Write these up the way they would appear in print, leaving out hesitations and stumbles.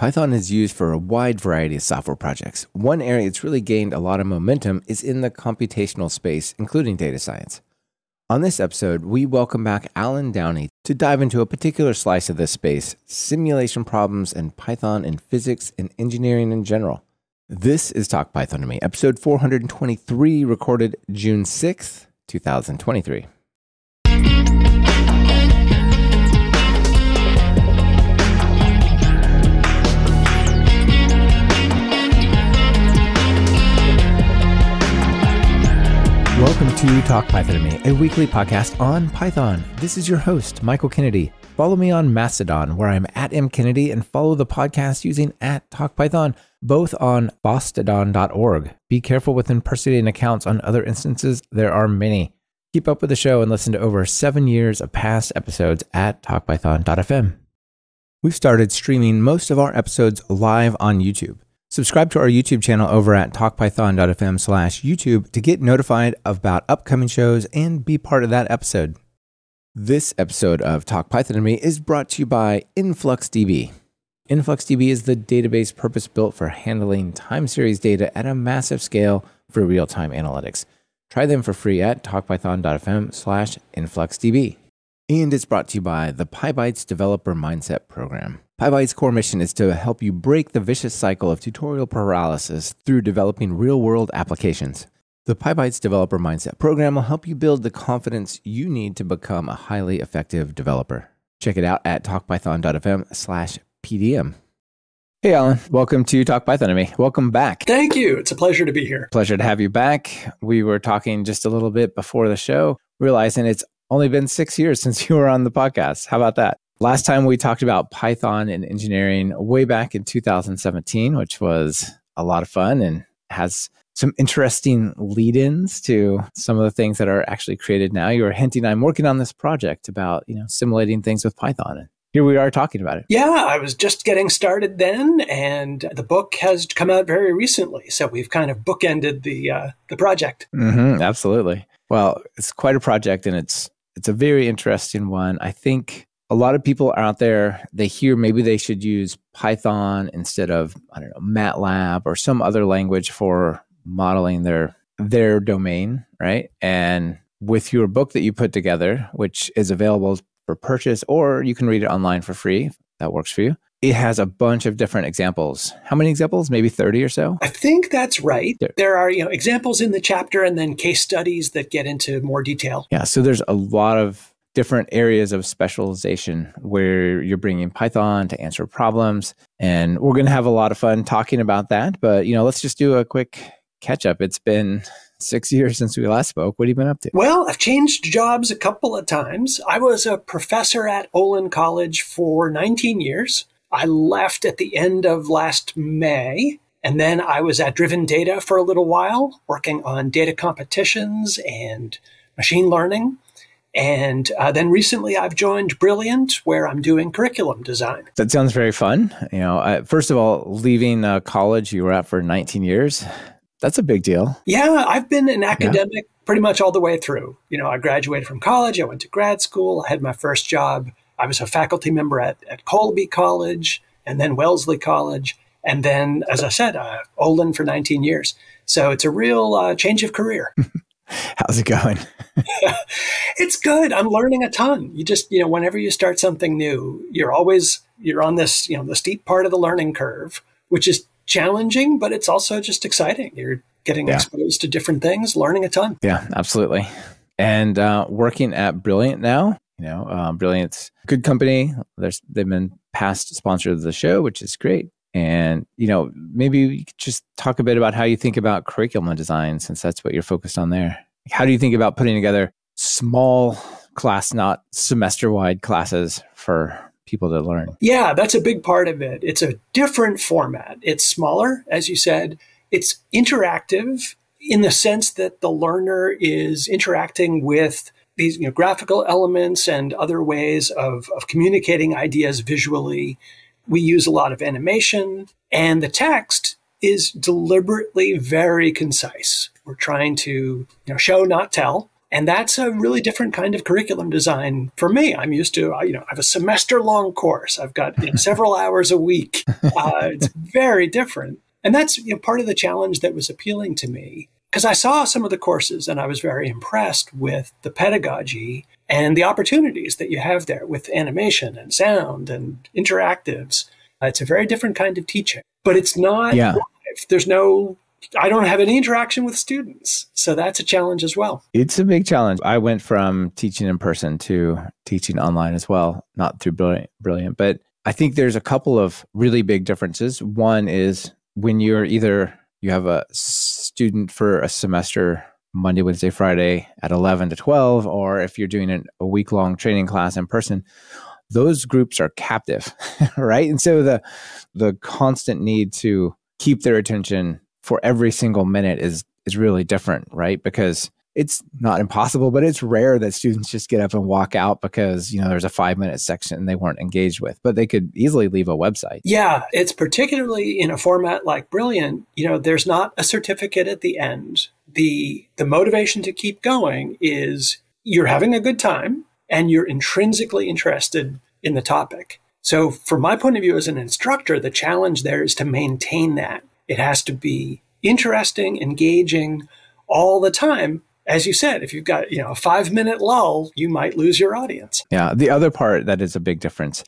Python is used for a wide variety of software projects. One area it's really gained a lot of momentum is in the computational space, including data science. On this episode, we welcome back Allen Downey to dive into a particular slice of this space, simulation problems in Python and physics and engineering in general. This is Talk Python to Me, episode 423, recorded June 6th, 2023. Welcome to Talk Python to Me, a weekly podcast on Python. This is your host, Michael Kennedy. Follow me on Mastodon, where I'm at mkennedy, and follow the podcast using at TalkPython, both on bostondon.org. Be careful with impersonating accounts on other instances. There are many. Keep up with the show and listen to over 7 years of past episodes at talkpython.fm. We've started streaming most of our episodes live on YouTube. Subscribe to our YouTube channel over at talkpython.fm/YouTube to get notified about upcoming shows and be part of that episode. This episode of Talk Python to Me is brought to you by InfluxDB. InfluxDB is the database purpose-built for handling time series data at a massive scale for real-time analytics. Try them for free at talkpython.fm/InfluxDB. And it's brought to you by the PyBytes Developer Mindset Program. PyBytes' core mission is to help you break the vicious cycle of tutorial paralysis through developing real-world applications. The PyBytes Developer Mindset Program will help you build the confidence you need to become a highly effective developer. Check it out at talkpython.fm/PDM. Hey, Allen. Welcome to Talk Python to Me. Welcome back. Thank you. It's a pleasure to be here. Pleasure to have you back. We were talking just a little bit before the show, realizing it's only been 6 years since you were on the podcast. How about that? Last time we talked about Python and engineering way back in 2017, which was a lot of fun and has some interesting lead-ins to some of the things that are actually created now. You were hinting, I'm working on this project about, simulating things with Python. And here we are talking about it. Yeah, I was just getting started then, and the book has come out very recently. So we've kind of bookended the project. Mm-hmm, absolutely. Well, it's quite a project, and it's a very interesting one. I think a lot of people out there, they hear maybe they should use Python instead of, MATLAB or some other language for modeling their domain, right? And with your book that you put together, which is available for purchase, or you can read it online for free, if that works for you, it has a bunch of different examples. How many examples? Maybe 30 or so? I think that's right. There are, examples in the chapter and then case studies that get into more detail. Yeah, so there's a lot of different areas of specialization where you're bringing Python to answer problems. And we're going to have a lot of fun talking about that. But, let's just do a quick catch up. It's been 6 years since we last spoke. What have you been up to? Well, I've changed jobs a couple of times. I was a professor at Olin College for 19 years. I left at the end of last May. And then I was at Driven Data for a little while, working on data competitions and machine learning. And then recently I've joined Brilliant, where I'm doing curriculum design. That sounds very fun. First of all, leaving college you were at for 19 years, that's a big deal. Yeah, I've been an academic pretty much all the way through. I graduated from college. I went to grad school. I had my first job. I was a faculty member at Colby College and then Wellesley College. And then, as I said, Olin for 19 years. So it's a real change of career. How's it going? It's good. I'm learning a ton. You just, whenever you start something new, you're on this, the steep part of the learning curve, which is challenging, but it's also just exciting. You're getting exposed to different things, learning a ton. Yeah, absolutely. And working at Brilliant now, Brilliant's a good company. They've been past sponsors of the show, which is great. And, maybe you could just talk a bit about how you think about curriculum design, since that's what you're focused on there. How do you think about putting together small class, not semester-wide classes for people to learn? Yeah, that's a big part of it. It's a different format. It's smaller, as you said. It's interactive in the sense that the learner is interacting with these graphical elements and other ways of communicating ideas visually. We use a lot of animation, and the text is deliberately very concise. We're trying to show, not tell. And that's a really different kind of curriculum design for me. I'm used to, I have a semester-long course. I've got several hours a week. It's very different. And that's part of the challenge that was appealing to me, because I saw some of the courses and I was very impressed with the pedagogy and the opportunities that you have there with animation and sound and interactives. It's a very different kind of teaching, but it's not live. I don't have any interaction with students. So that's a challenge as well. It's a big challenge. I went from teaching in person to teaching online as well, not through Brilliant. But I think there's a couple of really big differences. One is when you have a student for a semester, Monday, Wednesday, Friday at 11 to 12, or if you're doing a week-long training class in person, those groups are captive, right? And so the constant need to keep their attention for every single minute is really different, right? Because it's not impossible, but it's rare that students just get up and walk out because, there's a 5-minute section they weren't engaged with, but they could easily leave a website. Yeah, it's particularly in a format like Brilliant, there's not a certificate at the end. The motivation to keep going is you're having a good time and you're intrinsically interested in the topic. So from my point of view as an instructor, the challenge there is to maintain that. It has to be interesting, engaging all the time. As you said, if you've got, a 5-minute lull, you might lose your audience. Yeah. The other part that is a big difference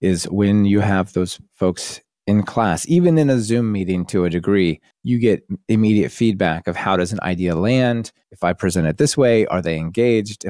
is when you have those folks in class, even in a Zoom meeting to a degree, you get immediate feedback of how does an idea land? If I present it this way, are they engaged?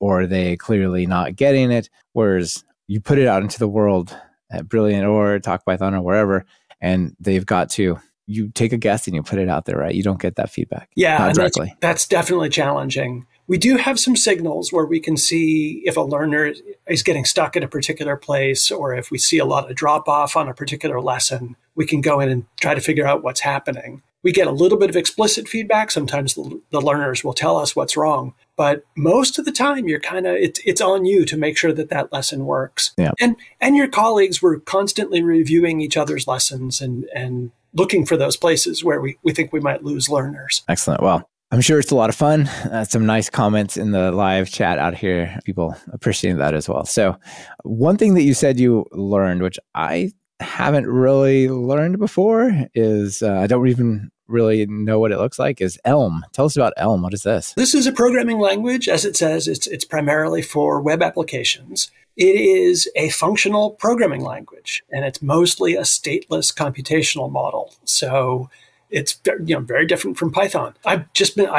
Or are they clearly not getting it? Whereas you put it out into the world at Brilliant or Talk Python or wherever, and they've got to, you take a guess and you put it out there, right? You don't get that feedback. Yeah, exactly. That's definitely challenging. We do have some signals where we can see if a learner is getting stuck at a particular place, or if we see a lot of drop-off on a particular lesson, we can go in and try to figure out what's happening. We get a little bit of explicit feedback. Sometimes the learners will tell us what's wrong, but most of the time you're it's on you to make sure that lesson works. Yeah. And your colleagues were constantly reviewing each other's lessons and looking for those places where we think we might lose learners. Excellent. Well, I'm sure it's a lot of fun. Some nice comments in the live chat out here. People appreciate that as well. So one thing that you said you learned, which I haven't really learned before, is I don't even really know what it looks like, is Elm. Tell us about Elm. What is this? This is a programming language. As it says, it's primarily for web applications. It is a functional programming language, and it's mostly a stateless computational model. So it's very different from Python. I've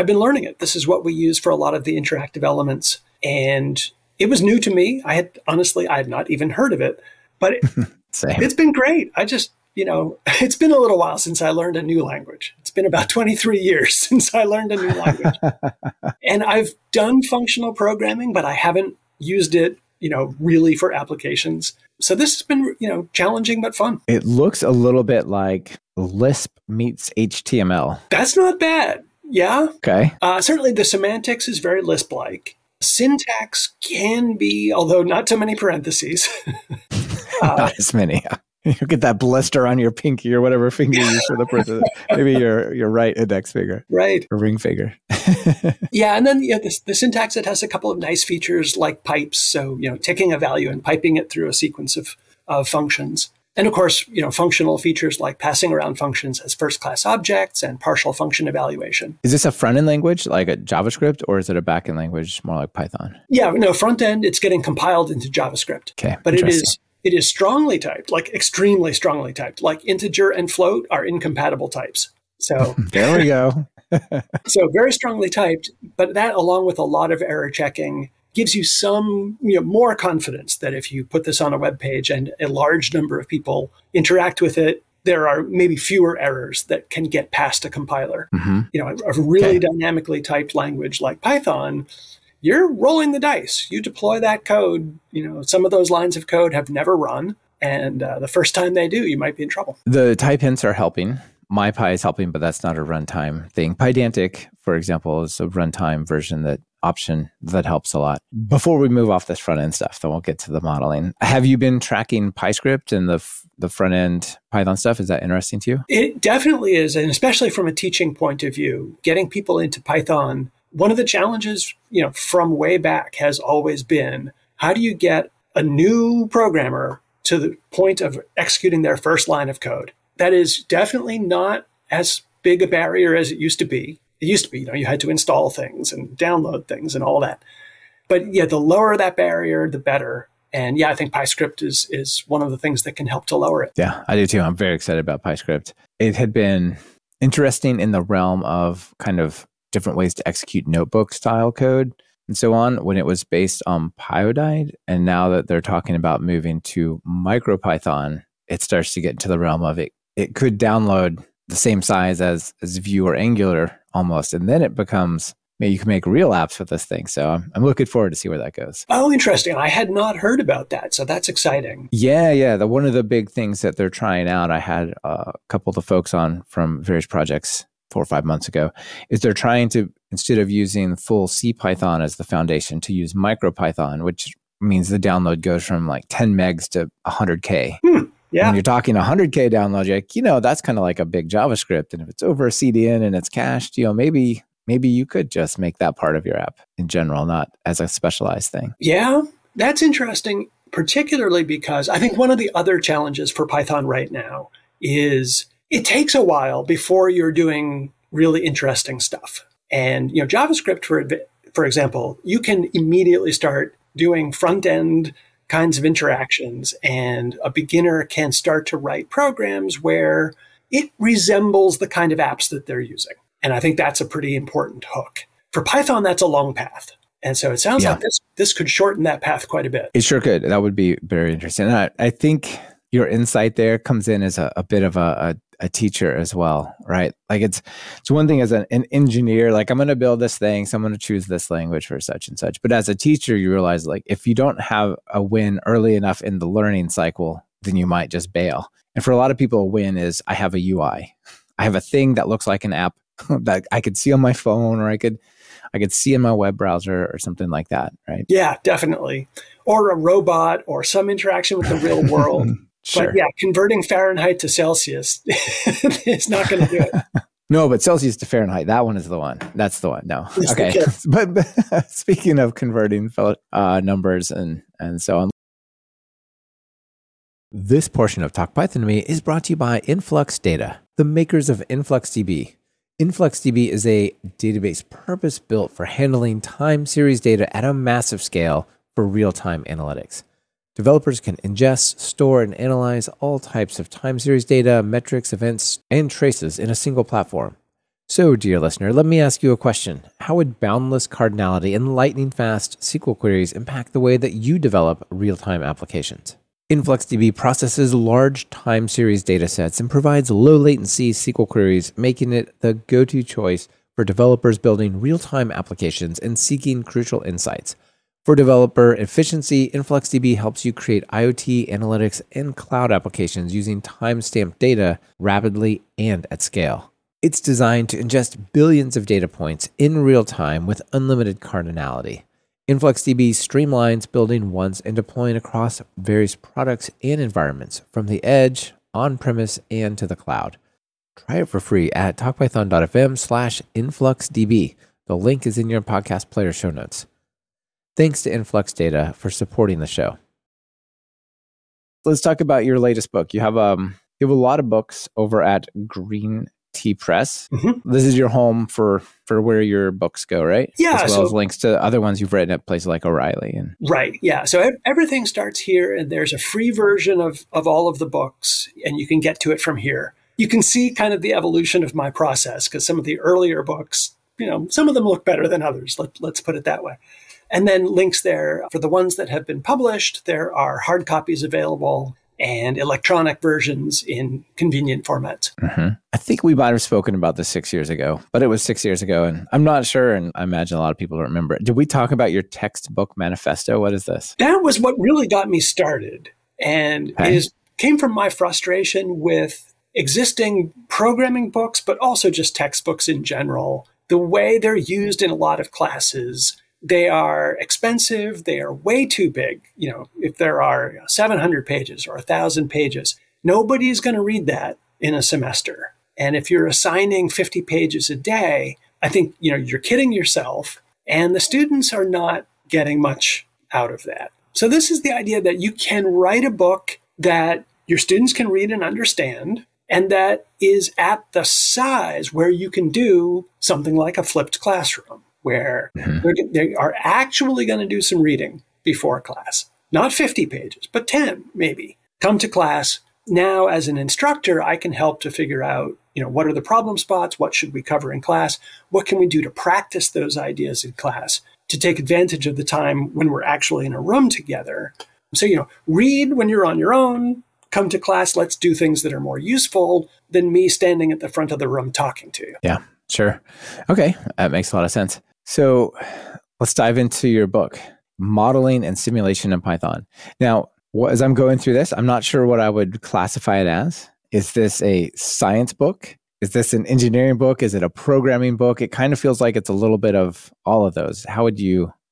been learning it. This is what we use for a lot of the interactive elements, and it was new to me. I had not even heard of it, but it's been great. I just it's been a little while since I learned a new language. It's been about 23 years since I learned a new language, and I've done functional programming, but I haven't used it really for applications. So this has been, challenging, but fun. It looks a little bit like Lisp meets HTML. That's not bad. Yeah. Okay. Certainly the semantics is very Lisp-like. Syntax can be, although not so many parentheses. Not as many. You get that blister on your pinky or whatever finger you use for the person. Maybe your right index finger. Right. Or ring finger. Yeah. And then the syntax, it has a couple of nice features like pipes. So, taking a value and piping it through a sequence of functions. And of course, functional features like passing around functions as first-class objects and partial function evaluation. Is this a front-end language like a JavaScript, or is it a back-end language more like Python? Yeah, no, front-end, it's getting compiled into JavaScript. Okay, but it is strongly typed, like extremely strongly typed. Like integer and float are incompatible types. So there we go. So very strongly typed, but that along with a lot of error checking gives you some more confidence that if you put this on a web page and a large number of people interact with it, there are maybe fewer errors that can get past a compiler. Mm-hmm. A really dynamically typed language like Python, you're rolling the dice. You deploy that code. Some of those lines of code have never run. And the first time they do, you might be in trouble. The type hints are helping. MyPy is helping, but that's not a runtime thing. Pydantic, for example, is a runtime version that helps a lot. Before we move off this front end stuff, then we'll get to the modeling. Have you been tracking PyScript and the front end Python stuff? Is that interesting to you? It definitely is. And especially from a teaching point of view, getting people into Python One of the challenges, you know, from way back has always been, how do you get a new programmer to the point of executing their first line of code? That is definitely not as big a barrier as it used to be. It used to be, you know, you had to install things and download things and all that. But yeah, the lower that barrier, the better. And yeah, I think PyScript is one of the things that can help to lower it. Yeah, I do too. I'm very excited about PyScript. It had been interesting in the realm of kind of different ways to execute notebook style code and so on when it was based on Pyodide. And now that they're talking about moving to MicroPython, it starts to get into the realm of it could download the same size as Vue or Angular almost. And then it becomes, maybe you can make real apps with this thing. So I'm looking forward to see where that goes. Oh, interesting. I had not heard about that. So that's exciting. Yeah. One of the big things that they're trying out, I had a couple of the folks on from various projects 4 or 5 months ago, is they're trying to, instead of using full CPython as the foundation, to use MicroPython, which means the download goes from like 10 megs to 100K. Yeah. When you're talking 100K download, you're like, you know, that's kind of like a big JavaScript. And if it's over a CDN and it's cached, you know, maybe you could just make that part of your app in general, not as a specialized thing. Yeah, that's interesting, particularly because I think one of the other challenges for Python right now is it takes a while before you're doing really interesting stuff. And, you know, JavaScript, for example, you can immediately start doing front-end kinds of interactions, and a beginner can start to write programs where it resembles the kind of apps that they're using. And I think that's a pretty important hook. For Python, that's a long path. And so it sounds like this could shorten that path quite a bit. It sure could. That would be very interesting. And I think your insight there comes in as a bit of a teacher as well, right? Like it's one thing as an engineer, like I'm going to build this thing, so I'm going to choose this language for such and such. But as a teacher, you realize like if you don't have a win early enough in the learning cycle, then you might just bail. And for a lot of people, a win is I have a UI. I have a thing that looks like an app that I could see on my phone, or I could see in my web browser or something like that, right? Yeah, definitely. Or a robot or some interaction with the real world. Sure. But yeah, converting Fahrenheit to Celsius is not going to do it. No, but Celsius to Fahrenheit, that one is the one. That's the one. No. Okay. But speaking of converting numbers and so on. This portion of Talk Python to Me is brought to you by Influx Data, the makers of InfluxDB. InfluxDB is a database purpose-built for handling time series data at a massive scale for real-time analytics. Developers can ingest, store, and analyze all types of time series data, metrics, events, and traces in a single platform. So, dear listener, let me ask you a question. How would boundless cardinality and lightning-fast SQL queries impact the way that you develop real-time applications? InfluxDB processes large time series data sets and provides low-latency SQL queries, making it the go-to choice for developers building real-time applications and seeking crucial insights. For developer efficiency, InfluxDB helps you create IoT, analytics, and cloud applications using timestamped data rapidly and at scale. It's designed to ingest billions of data points in real time with unlimited cardinality. InfluxDB streamlines building once and deploying across various products and environments from the edge, on-premise, and to the cloud. Try it for free at talkpython.fm/InfluxDB. The link is in your podcast player show notes. Thanks to Influx Data for supporting the show. Let's talk about your latest book. You have a lot of books over at Green Tea Press. Mm-hmm. This is your home for where your books go, right? Yeah. As well as links to other ones you've written at places like O'Reilly. Right, yeah. So everything starts here, and there's a free version of all of the books, and you can get to it from here. You can see kind of the evolution of my process, because some of the earlier books, you know, some of them look better than others. Let's put it that way. And then links there for the ones that have been published. There are hard copies available and electronic versions in convenient formats. Mm-hmm. I think we might have spoken about this 6 years ago, but it was 6 years ago, and I'm not sure, and I imagine a lot of people don't remember it. Did we talk about your textbook manifesto? What is this? That was what really got me started, and it came from my frustration with existing programming books, but also just textbooks in general. The way they're used in a lot of classes, they are expensive. They are way too big. You know, if there are 700 pages or 1,000 pages, nobody's going to read that in a semester. And if you're assigning 50 pages a day, I think, you know, you're kidding yourself, and the students are not getting much out of that. So this is the idea that you can write a book that your students can read and understand, and that is at the size where you can do something like a flipped classroom, where they are actually going to do some reading before class. Not 50 pages, but 10 maybe. Come to class. Now, as an instructor, I can help to figure out, you know, what are the problem spots? What should we cover in class? What can we do to practice those ideas in class to take advantage of the time when we're actually in a room together? So, you know, read when you're on your own. Come to class. Let's do things that are more useful than me standing at the front of the room talking to you. Yeah, sure. Okay. That makes a lot of sense. So let's dive into your book, Modeling and Simulation in Python. Now, as I'm going through this, I'm not sure what I would classify it as. Is this a science book? Is this an engineering book? Is it a programming book? It kind of feels like it's a little bit of all of those.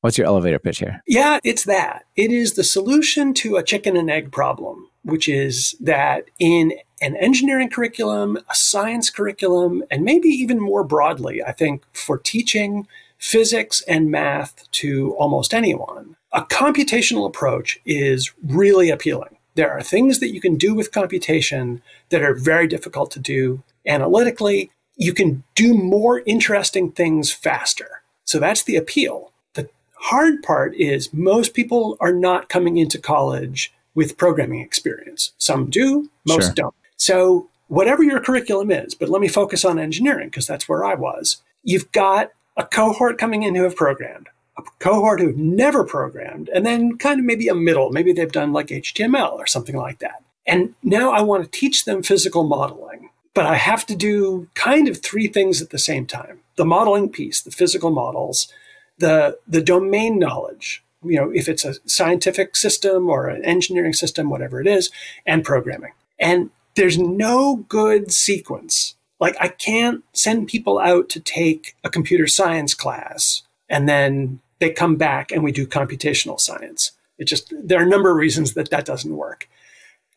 What's your elevator pitch here? Yeah, it's that. It is the solution to a chicken and egg problem, which is that in an engineering curriculum, a science curriculum, and maybe even more broadly, I think, for teaching physics and math to almost anyone, a computational approach is really appealing. There are things that you can do with computation that are very difficult to do analytically. You can do more interesting things faster. So that's the appeal. The hard part is most people are not coming into college with programming experience. Some do, most don't. So whatever your curriculum is, but let me focus on engineering because that's where I was. You've got a cohort coming in who have programmed, a cohort who've never programmed, and then kind of maybe a middle. Maybe they've done like HTML or something like that. And now I want to teach them physical modeling, but I have to do kind of three things at the same time. The modeling piece, the physical models, the domain knowledge, you know, if it's a scientific system or an engineering system, whatever it is, and programming. And there's no good sequence. Like, I can't send people out to take a computer science class and then they come back and we do computational science. It just, there are a number of reasons that that doesn't work.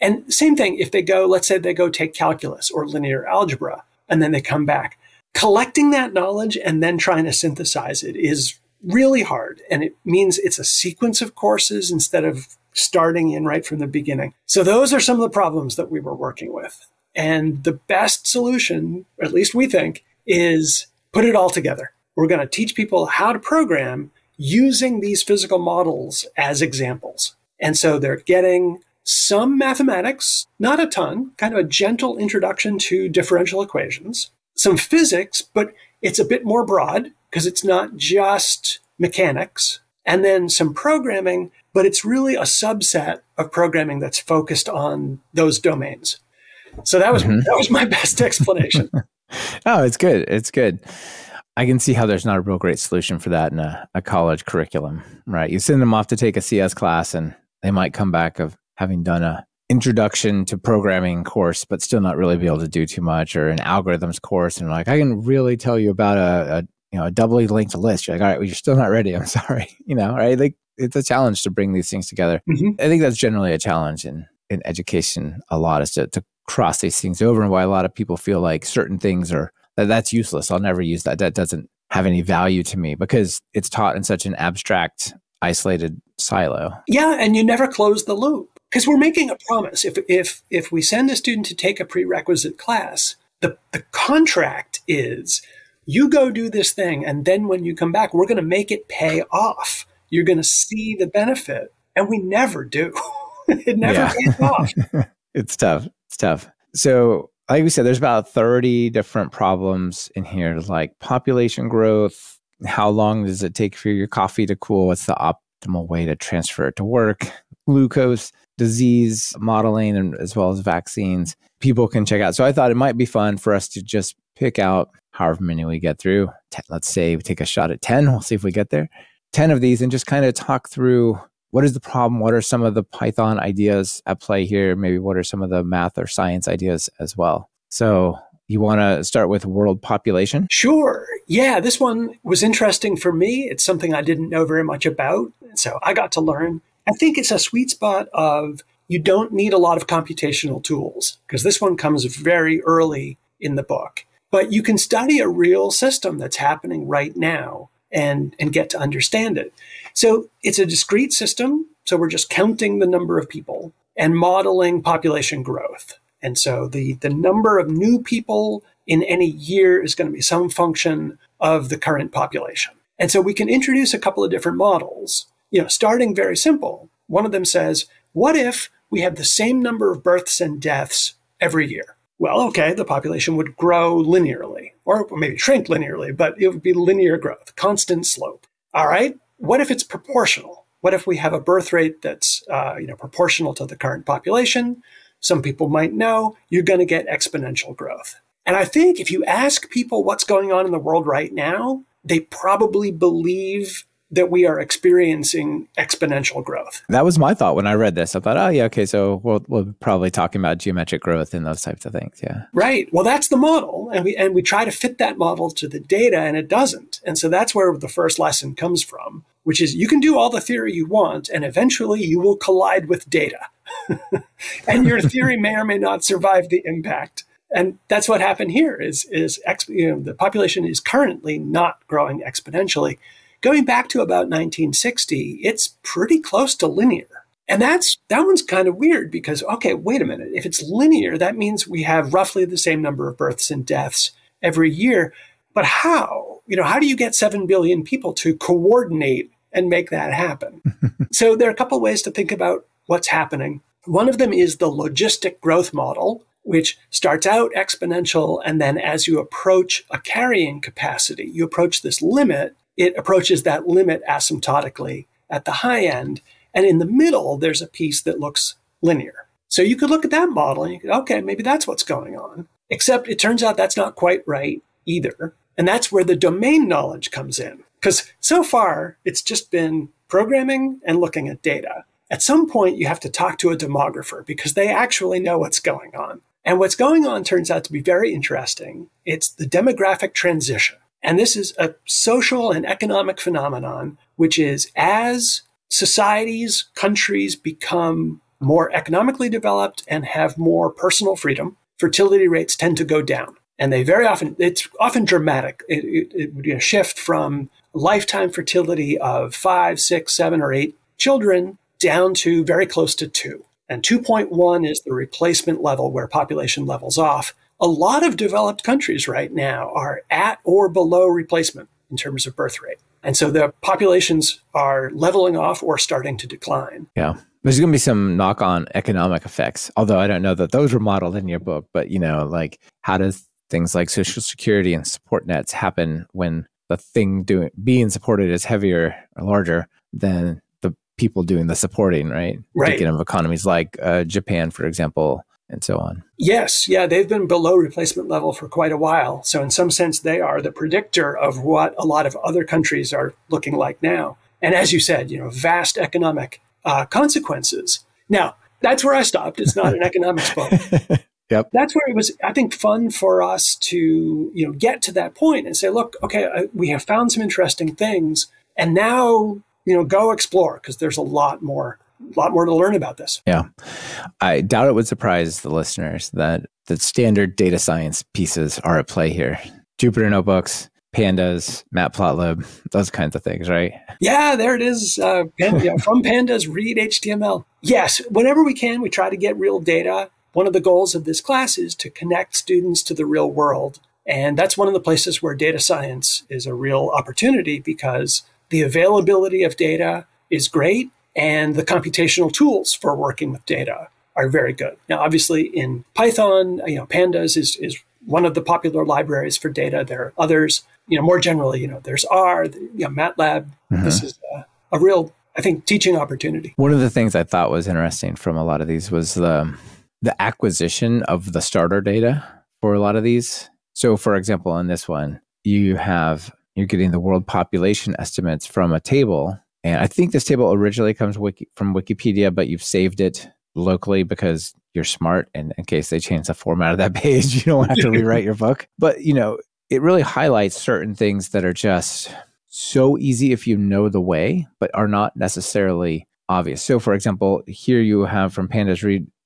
And same thing, if they go, let's say they go take calculus or linear algebra and then they come back. Collecting that knowledge and then trying to synthesize it is really hard. And it means it's a sequence of courses instead of starting in right from the beginning. So those are some of the problems that we were working with. And the best solution, or at least we think, is put it all together. We're going to teach people how to program using these physical models as examples. And so they're getting some mathematics, not a ton, kind of a gentle introduction to differential equations, some physics, but it's a bit more broad because it's not just mechanics, and then some programming, but it's really a subset of programming that's focused on those domains. So that was my best explanation. Oh, it's good. It's good. I can see how there's not a real great solution for that in a college curriculum, right? You send them off to take a CS class and they might come back of having done a introduction to programming course, but still not really be able to do too much, or an algorithms course. And like, I can really tell you about a doubly linked list. You're like, all right, well, you're still not ready. I'm sorry. You know, right? Like, it's a challenge to bring these things together. Mm-hmm. I think that's generally a challenge in education a lot, is to cross these things over, and why a lot of people feel like certain things are that's useless. I'll never use that. That doesn't have any value to me because it's taught in such an abstract, isolated silo. Yeah, and you never close the loop because we're making a promise. If we send a student to take a prerequisite class, the contract is you go do this thing, and then when you come back, we're going to make it pay off. You're going to see the benefit, and we never do. It never pays off. It's tough. It's tough. So like we said, there's about 30 different problems in here, like population growth. How long does it take for your coffee to cool? What's the optimal way to transfer it to work? Glucose, disease modeling, and as well as vaccines. People can check out. So I thought it might be fun for us to just pick out however many we get through. Let's say we take a shot at 10. We'll see if we get there. 10 of these, and just kind of talk through, what is the problem? What are some of the Python ideas at play here? Maybe what are some of the math or science ideas as well? So you want to start with world population? Sure. Yeah, this one was interesting for me. It's something I didn't know very much about, so I got to learn. I think it's a sweet spot of you don't need a lot of computational tools because this one comes very early in the book. But you can study a real system that's happening right now and get to understand it. So it's a discrete system. So we're just counting the number of people and modeling population growth. And so the number of new people in any year is going to be some function of the current population. And so we can introduce a couple of different models, you know, starting very simple. One of them says, what if we have the same number of births and deaths every year? Well, okay, the population would grow linearly, or maybe shrink linearly, but it would be linear growth, constant slope. All right, what if it's proportional? What if we have a birth rate that's proportional to the current population? Some people might know you're going to get exponential growth. And I think if you ask people what's going on in the world right now, they probably believe that we are experiencing exponential growth. That was my thought when I read this. I thought, oh, yeah, okay, so we'll probably talking about geometric growth and those types of things, yeah. Right. Well, that's the model, and we try to fit that model to the data, and it doesn't. And so that's where the first lesson comes from, which is you can do all the theory you want, and eventually you will collide with data. And your theory may or may not survive the impact. And that's what happened here is the population is currently not growing exponentially. Going back to about 1960, it's pretty close to linear. And that one's kind of weird because, okay, wait a minute. If it's linear, that means we have roughly the same number of births and deaths every year. But how? You know, how do you get 7 billion people to coordinate and make that happen? So there are a couple of ways to think about what's happening. One of them is the logistic growth model, which starts out exponential. And then as you approach a carrying capacity, you approach this limit, it approaches that limit asymptotically at the high end. And in the middle, there's a piece that looks linear. So you could look at that model and you could, okay, maybe that's what's going on. Except it turns out that's not quite right either. And that's where the domain knowledge comes in. Because so far, it's just been programming and looking at data. At some point, you have to talk to a demographer because they actually know what's going on. And what's going on turns out to be very interesting. It's the demographic transition. And this is a social and economic phenomenon, which is as societies, countries become more economically developed and have more personal freedom, fertility rates tend to go down. And they it's often dramatic. It would be a shift from lifetime fertility of 5, 6, 7, or 8 children down to very close to 2. And 2.1 is the replacement level where population levels off. A lot of developed countries right now are at or below replacement in terms of birth rate. And so the populations are leveling off or starting to decline. Yeah. There's going to be some knock-on economic effects, although I don't know that those were modeled in your book. But, you know, like how does things like Social Security and support nets happen when the thing being supported is heavier or larger than the people doing the supporting, right? Right. Thinking of economies like Japan, for example, and so on. Yes. Yeah. They've been below replacement level for quite a while. So in some sense, they are the predictor of what a lot of other countries are looking like now. And as you said, you know, vast economic consequences. Now, that's where I stopped. It's not an economics book. Yep. That's where it was, I think, fun for us to, you know, get to that point and say, look, okay, we have found some interesting things. And now, you know, go explore because there's a lot more to learn about this. Yeah. I doubt it would surprise the listeners that the standard data science pieces are at play here. Jupyter Notebooks, Pandas, Matplotlib, those kinds of things, right? Yeah, there it is. From Pandas, read HTML. Yes, whenever we can, we try to get real data. One of the goals of this class is to connect students to the real world. And that's one of the places where data science is a real opportunity because the availability of data is great. And the computational tools for working with data are very good. Now, obviously, in Python, you know, Pandas is one of the popular libraries for data. There are others. You know, more generally, you know, there's R, MATLAB. Mm-hmm. This is a real, I think, teaching opportunity. One of the things I thought was interesting from a lot of these was the acquisition of the starter data for a lot of these. So, for example, on this one, you're getting the world population estimates from a table. And I think this table originally comes from Wikipedia, but you've saved it locally because you're smart. And in case they change the format of that page, you don't have to rewrite your book. But, you know, it really highlights certain things that are just so easy if you know the way, but are not necessarily obvious. So, for example, here you have from Pandas,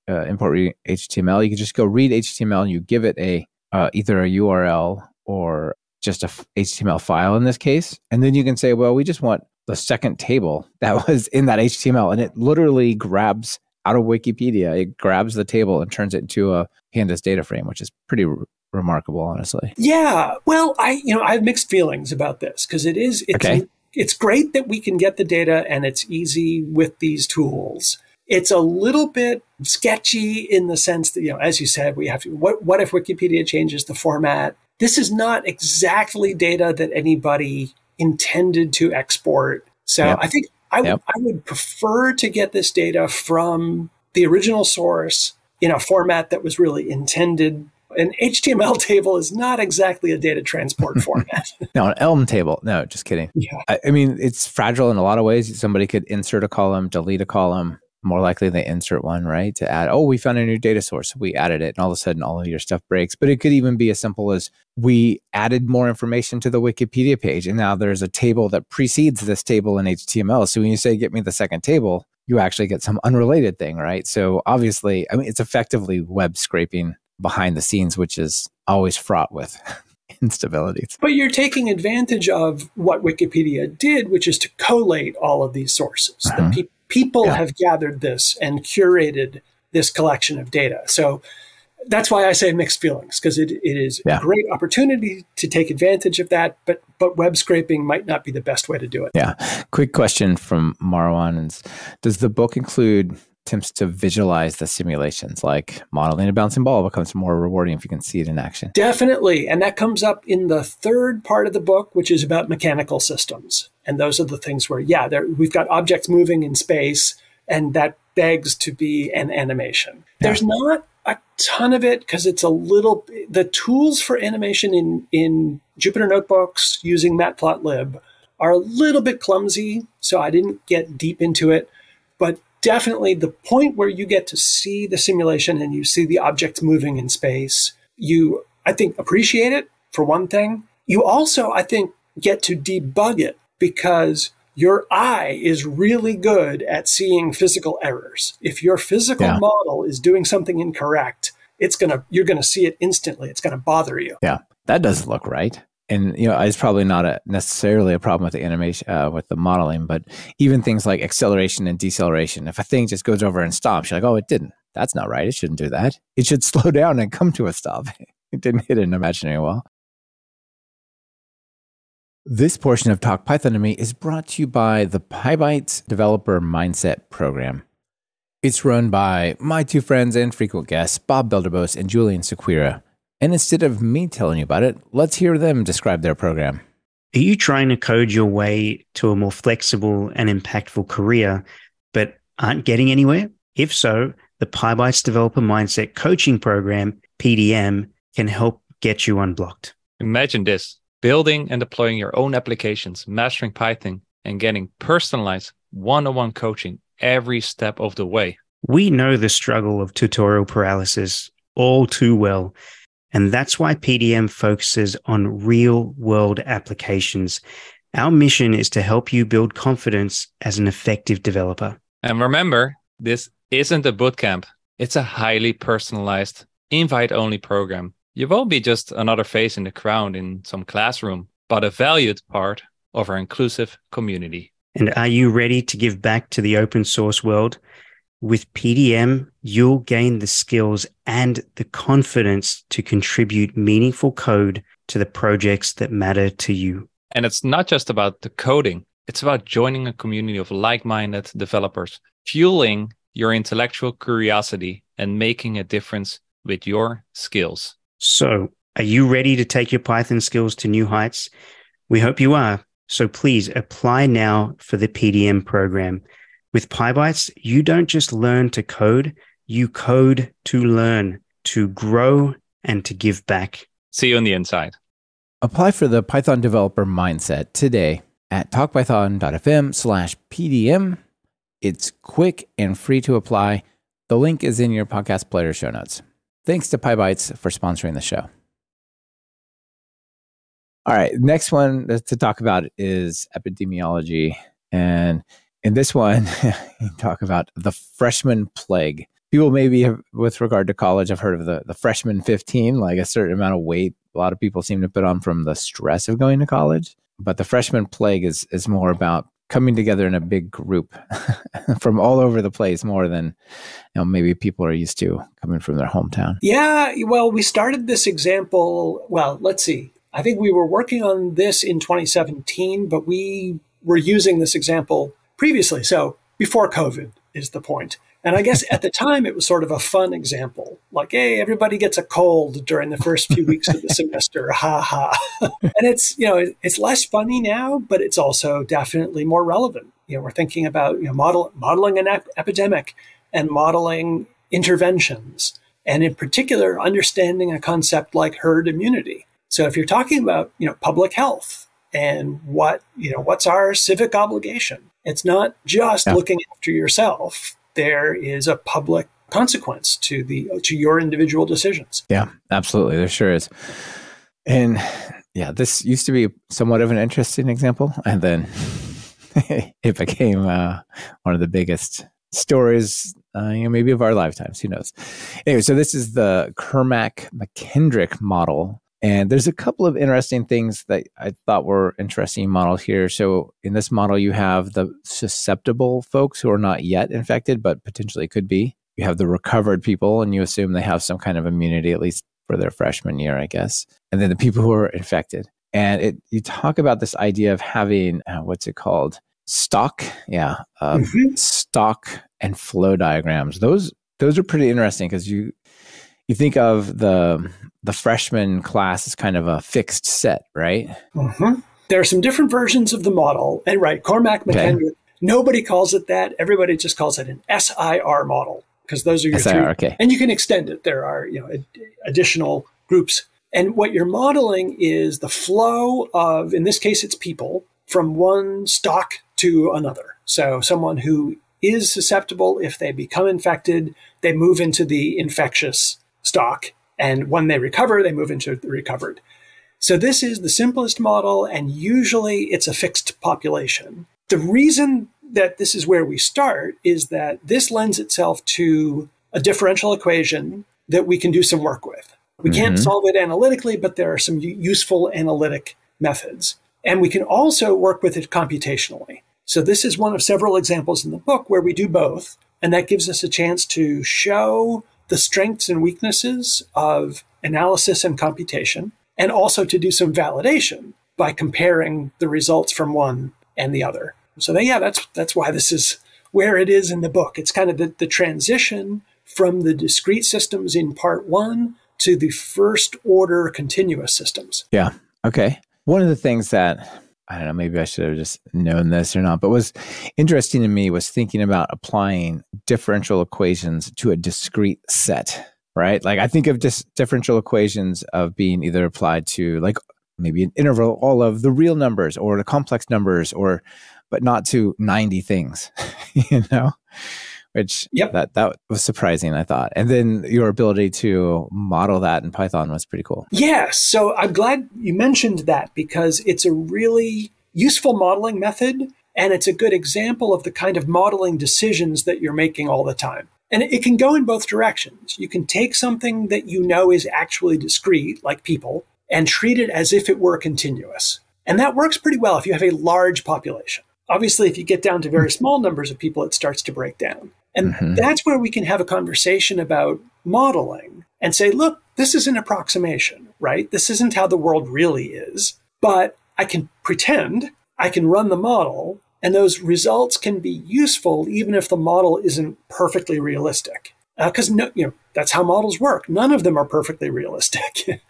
import HTML. You can just go read HTML and you give it a either a URL or just a HTML file in this case. And then you can say, well, we just want the second table that was in that HTML. And it literally grabs out of Wikipedia, it grabs the table and turns it into a Pandas data frame, which is pretty remarkable, honestly. Yeah. Well, I have mixed feelings about this because it's great that we can get the data and it's easy with these tools. It's a little bit sketchy in the sense that, as you said, we have to, what if Wikipedia changes the format? This is not exactly data that anybody intended to export. So yep. I think I would prefer to get this data from the original source in a format that was really intended. An HTML table is not exactly a data transport format. No, an Elm table. No, just kidding. Yeah. I mean, it's fragile in a lot of ways. Somebody could insert a column, delete a column. More likely they insert one, right? To add, we found a new data source. We added it. And all of a sudden, all of your stuff breaks. But it could even be as simple as we added more information to the Wikipedia page. And now there's a table that precedes this table in HTML. So when you say, get me the second table, you actually get some unrelated thing, right? So obviously, I mean, it's effectively web scraping behind the scenes, which is always fraught with instabilities. But you're taking advantage of what Wikipedia did, which is to collate all of these sources. Mm-hmm. People have gathered this and curated this collection of data. So that's why I say mixed feelings, because it is a great opportunity to take advantage of that, but web scraping might not be the best way to do it. Yeah. Quick question from Marwan. Does the book include attempts to visualize the simulations, like modeling a bouncing ball becomes more rewarding if you can see it in action? Definitely. And that comes up in the third part of the book, which is about mechanical systems. And those are the things where, we've got objects moving in space, and that begs to be an animation. Yeah. There's not a ton of it because it's the tools for animation in Jupyter Notebooks using Matplotlib are a little bit clumsy. So I didn't get deep into it, but definitely the point where you get to see the simulation and you see the objects moving in space, you, I think, appreciate it for one thing. You also, I think, get to debug it because your eye is really good at seeing physical errors. If your physical model is doing something incorrect, you're going to see it instantly. It's going to bother you. Yeah, that doesn't look right. And it's probably not necessarily a problem with the animation, with the modeling, but even things like acceleration and deceleration. If a thing just goes over and stops, you're like, it didn't. That's not right. It shouldn't do that. It should slow down and come to a stop. It didn't hit an imaginary wall. This portion of Talk Python to Me is brought to you by the PyBytes Developer Mindset Program. It's run by my two friends and frequent guests, Bob Belderbos and Julian Sequeira. And instead of me telling you about it, let's hear them describe their program. Are you trying to code your way to a more flexible and impactful career, but aren't getting anywhere? If so, the PyBytes Developer Mindset Coaching Program, PDM, can help get you unblocked. Imagine this, building and deploying your own applications, mastering Python, and getting personalized one-on-one coaching every step of the way. We know the struggle of tutorial paralysis all too well. And that's why PDM focuses on real-world applications. Our mission is to help you build confidence as an effective developer. And remember, this isn't a bootcamp. It's a highly personalized, invite-only program. You won't be just another face in the crowd in some classroom, but a valued part of our inclusive community. And are you ready to give back to the open source world? With PDM, you'll gain the skills and the confidence to contribute meaningful code to the projects that matter to you. And it's not just about the coding. It's about joining a community of like-minded developers, fueling your intellectual curiosity and making a difference with your skills. So, are you ready to take your Python skills to new heights? We hope you are. So please apply now for the PDM program. With PyBytes, you don't just learn to code, you code to learn, to grow, and to give back. See you on the inside. Apply for the Python Developer Mindset today at talkpython.fm/PDM. It's quick and free to apply. The link is in your podcast player show notes. Thanks to PyBytes for sponsoring the show. All right, next one to talk about is epidemiology. And in this one, you talk about the freshman plague, people maybe have, with regard to college, I've heard of the freshman 15, like a certain amount of weight a lot of people seem to put on from the stress of going to college. But the freshman plague is more about coming together in a big group from all over the place, more than, you know, maybe people are used to coming from their hometown. Yeah, well, we started this example. Well, let's see. I think we were working on this in 2017, but we were using this example previously. So before COVID is the point. And I guess at the time, it was sort of a fun example. Like, hey, everybody gets a cold during the first few weeks of the semester. Ha ha. And it's, you know, it's less funny now, but it's also definitely more relevant. You know, we're thinking about, you know, modeling an epidemic and modeling interventions. And in particular, understanding a concept like herd immunity. So if you're talking about, you know, public health and what, you know, what's our civic obligation, it's not just looking after yourself. There is a public consequence to your individual decisions. Yeah, absolutely. There sure is. And yeah, this used to be somewhat of an interesting example. And then it became one of the biggest stories, you know, maybe of our lifetimes. Who knows? Anyway, so this is the Kermack McKendrick model. And there's a couple of interesting things that I thought were interesting models here. So in this model, you have the susceptible folks who are not yet infected, but potentially could be. You have the recovered people, and you assume they have some kind of immunity, at least for their freshman year, I guess. And then the people who are infected. And you talk about this idea of having, what's it called? Stock. Yeah. Stock and flow diagrams. Those are pretty interesting because you think of the freshman class as kind of a fixed set, right? Mm-hmm. There are some different versions of the model. And right, Kermack McKendrick, nobody calls it that. Everybody just calls it an SIR model because those are your SIR, three. Okay. And you can extend it. There are, you know, additional groups. And what you're modeling is the flow of, in this case, it's people from one stock to another. So someone who is susceptible, if they become infected, they move into the infectious stock, and when they recover, they move into the recovered. So this is the simplest model, and usually it's a fixed population. The reason that this is where we start is that this lends itself to a differential equation that we can do some work with. We can't solve it analytically, but there are some useful analytic methods. And we can also work with it computationally. So this is one of several examples in the book where we do both, and that gives us a chance to show the strengths and weaknesses of analysis and computation, and also to do some validation by comparing the results from one and the other. So that's why this is where it is in the book. It's kind of the transition from the discrete systems in part one to the first order continuous systems. Yeah. Okay. One of the things that, I don't know, maybe I should have just known this or not, but was interesting to me was thinking about applying differential equations to a discrete set, right? Like I think of differential equations of being either applied to like maybe an interval, all of the real numbers or the complex numbers, or, but not to 90 things, you know, which that was surprising, I thought. And then your ability to model that in Python was pretty cool. Yeah, so I'm glad you mentioned that because it's a really useful modeling method, and it's a good example of the kind of modeling decisions that you're making all the time. And it can go in both directions. You can take something that you know is actually discrete, like people, and treat it as if it were continuous. And that works pretty well if you have a large population. Obviously, if you get down to very small numbers of people, it starts to break down. And that's where we can have a conversation about modeling and say, look, this is an approximation, right? This isn't how the world really is, but I can pretend, I can run the model, and those results can be useful even if the model isn't perfectly realistic. Because no, you know, that's how models work. None of them are perfectly realistic.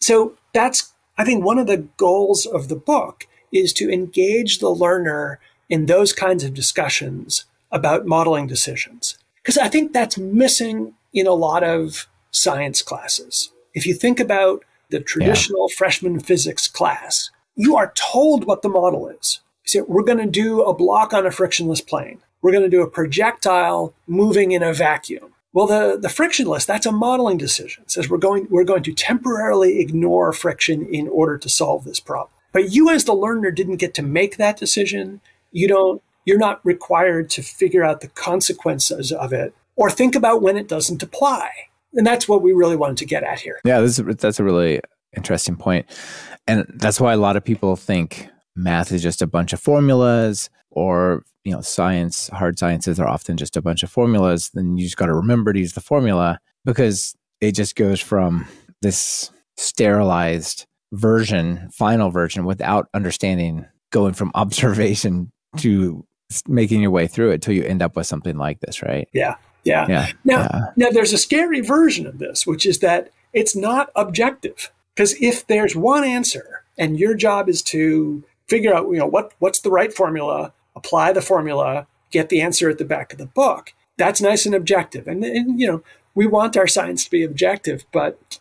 So that's, I think, one of the goals of the book is to engage the learner in those kinds of discussions about modeling decisions. Because I think that's missing in a lot of science classes. If you think about the traditional freshman physics class, you are told what the model is. So we're going to do a block on a frictionless plane. We're going to do a projectile moving in a vacuum. Well, the frictionless, that's a modeling decision. It says we're going to temporarily ignore friction in order to solve this problem. But you as the learner didn't get to make that decision. You're not required to figure out the consequences of it or think about when it doesn't apply. And that's what we really wanted to get at here. Yeah, that's a really interesting point. And that's why a lot of people think math is just a bunch of formulas, or science, hard sciences are often just a bunch of formulas. Then you just got to remember to use the formula, because it just goes from this sterilized version, final version, without understanding, going from observation to making your way through it till you end up with something like this, right? Yeah. Now there's a scary version of this, which is that it's not objective. Because if there's one answer and your job is to figure out, what's the right formula, apply the formula, get the answer at the back of the book, that's nice and objective. And we want our science to be objective, but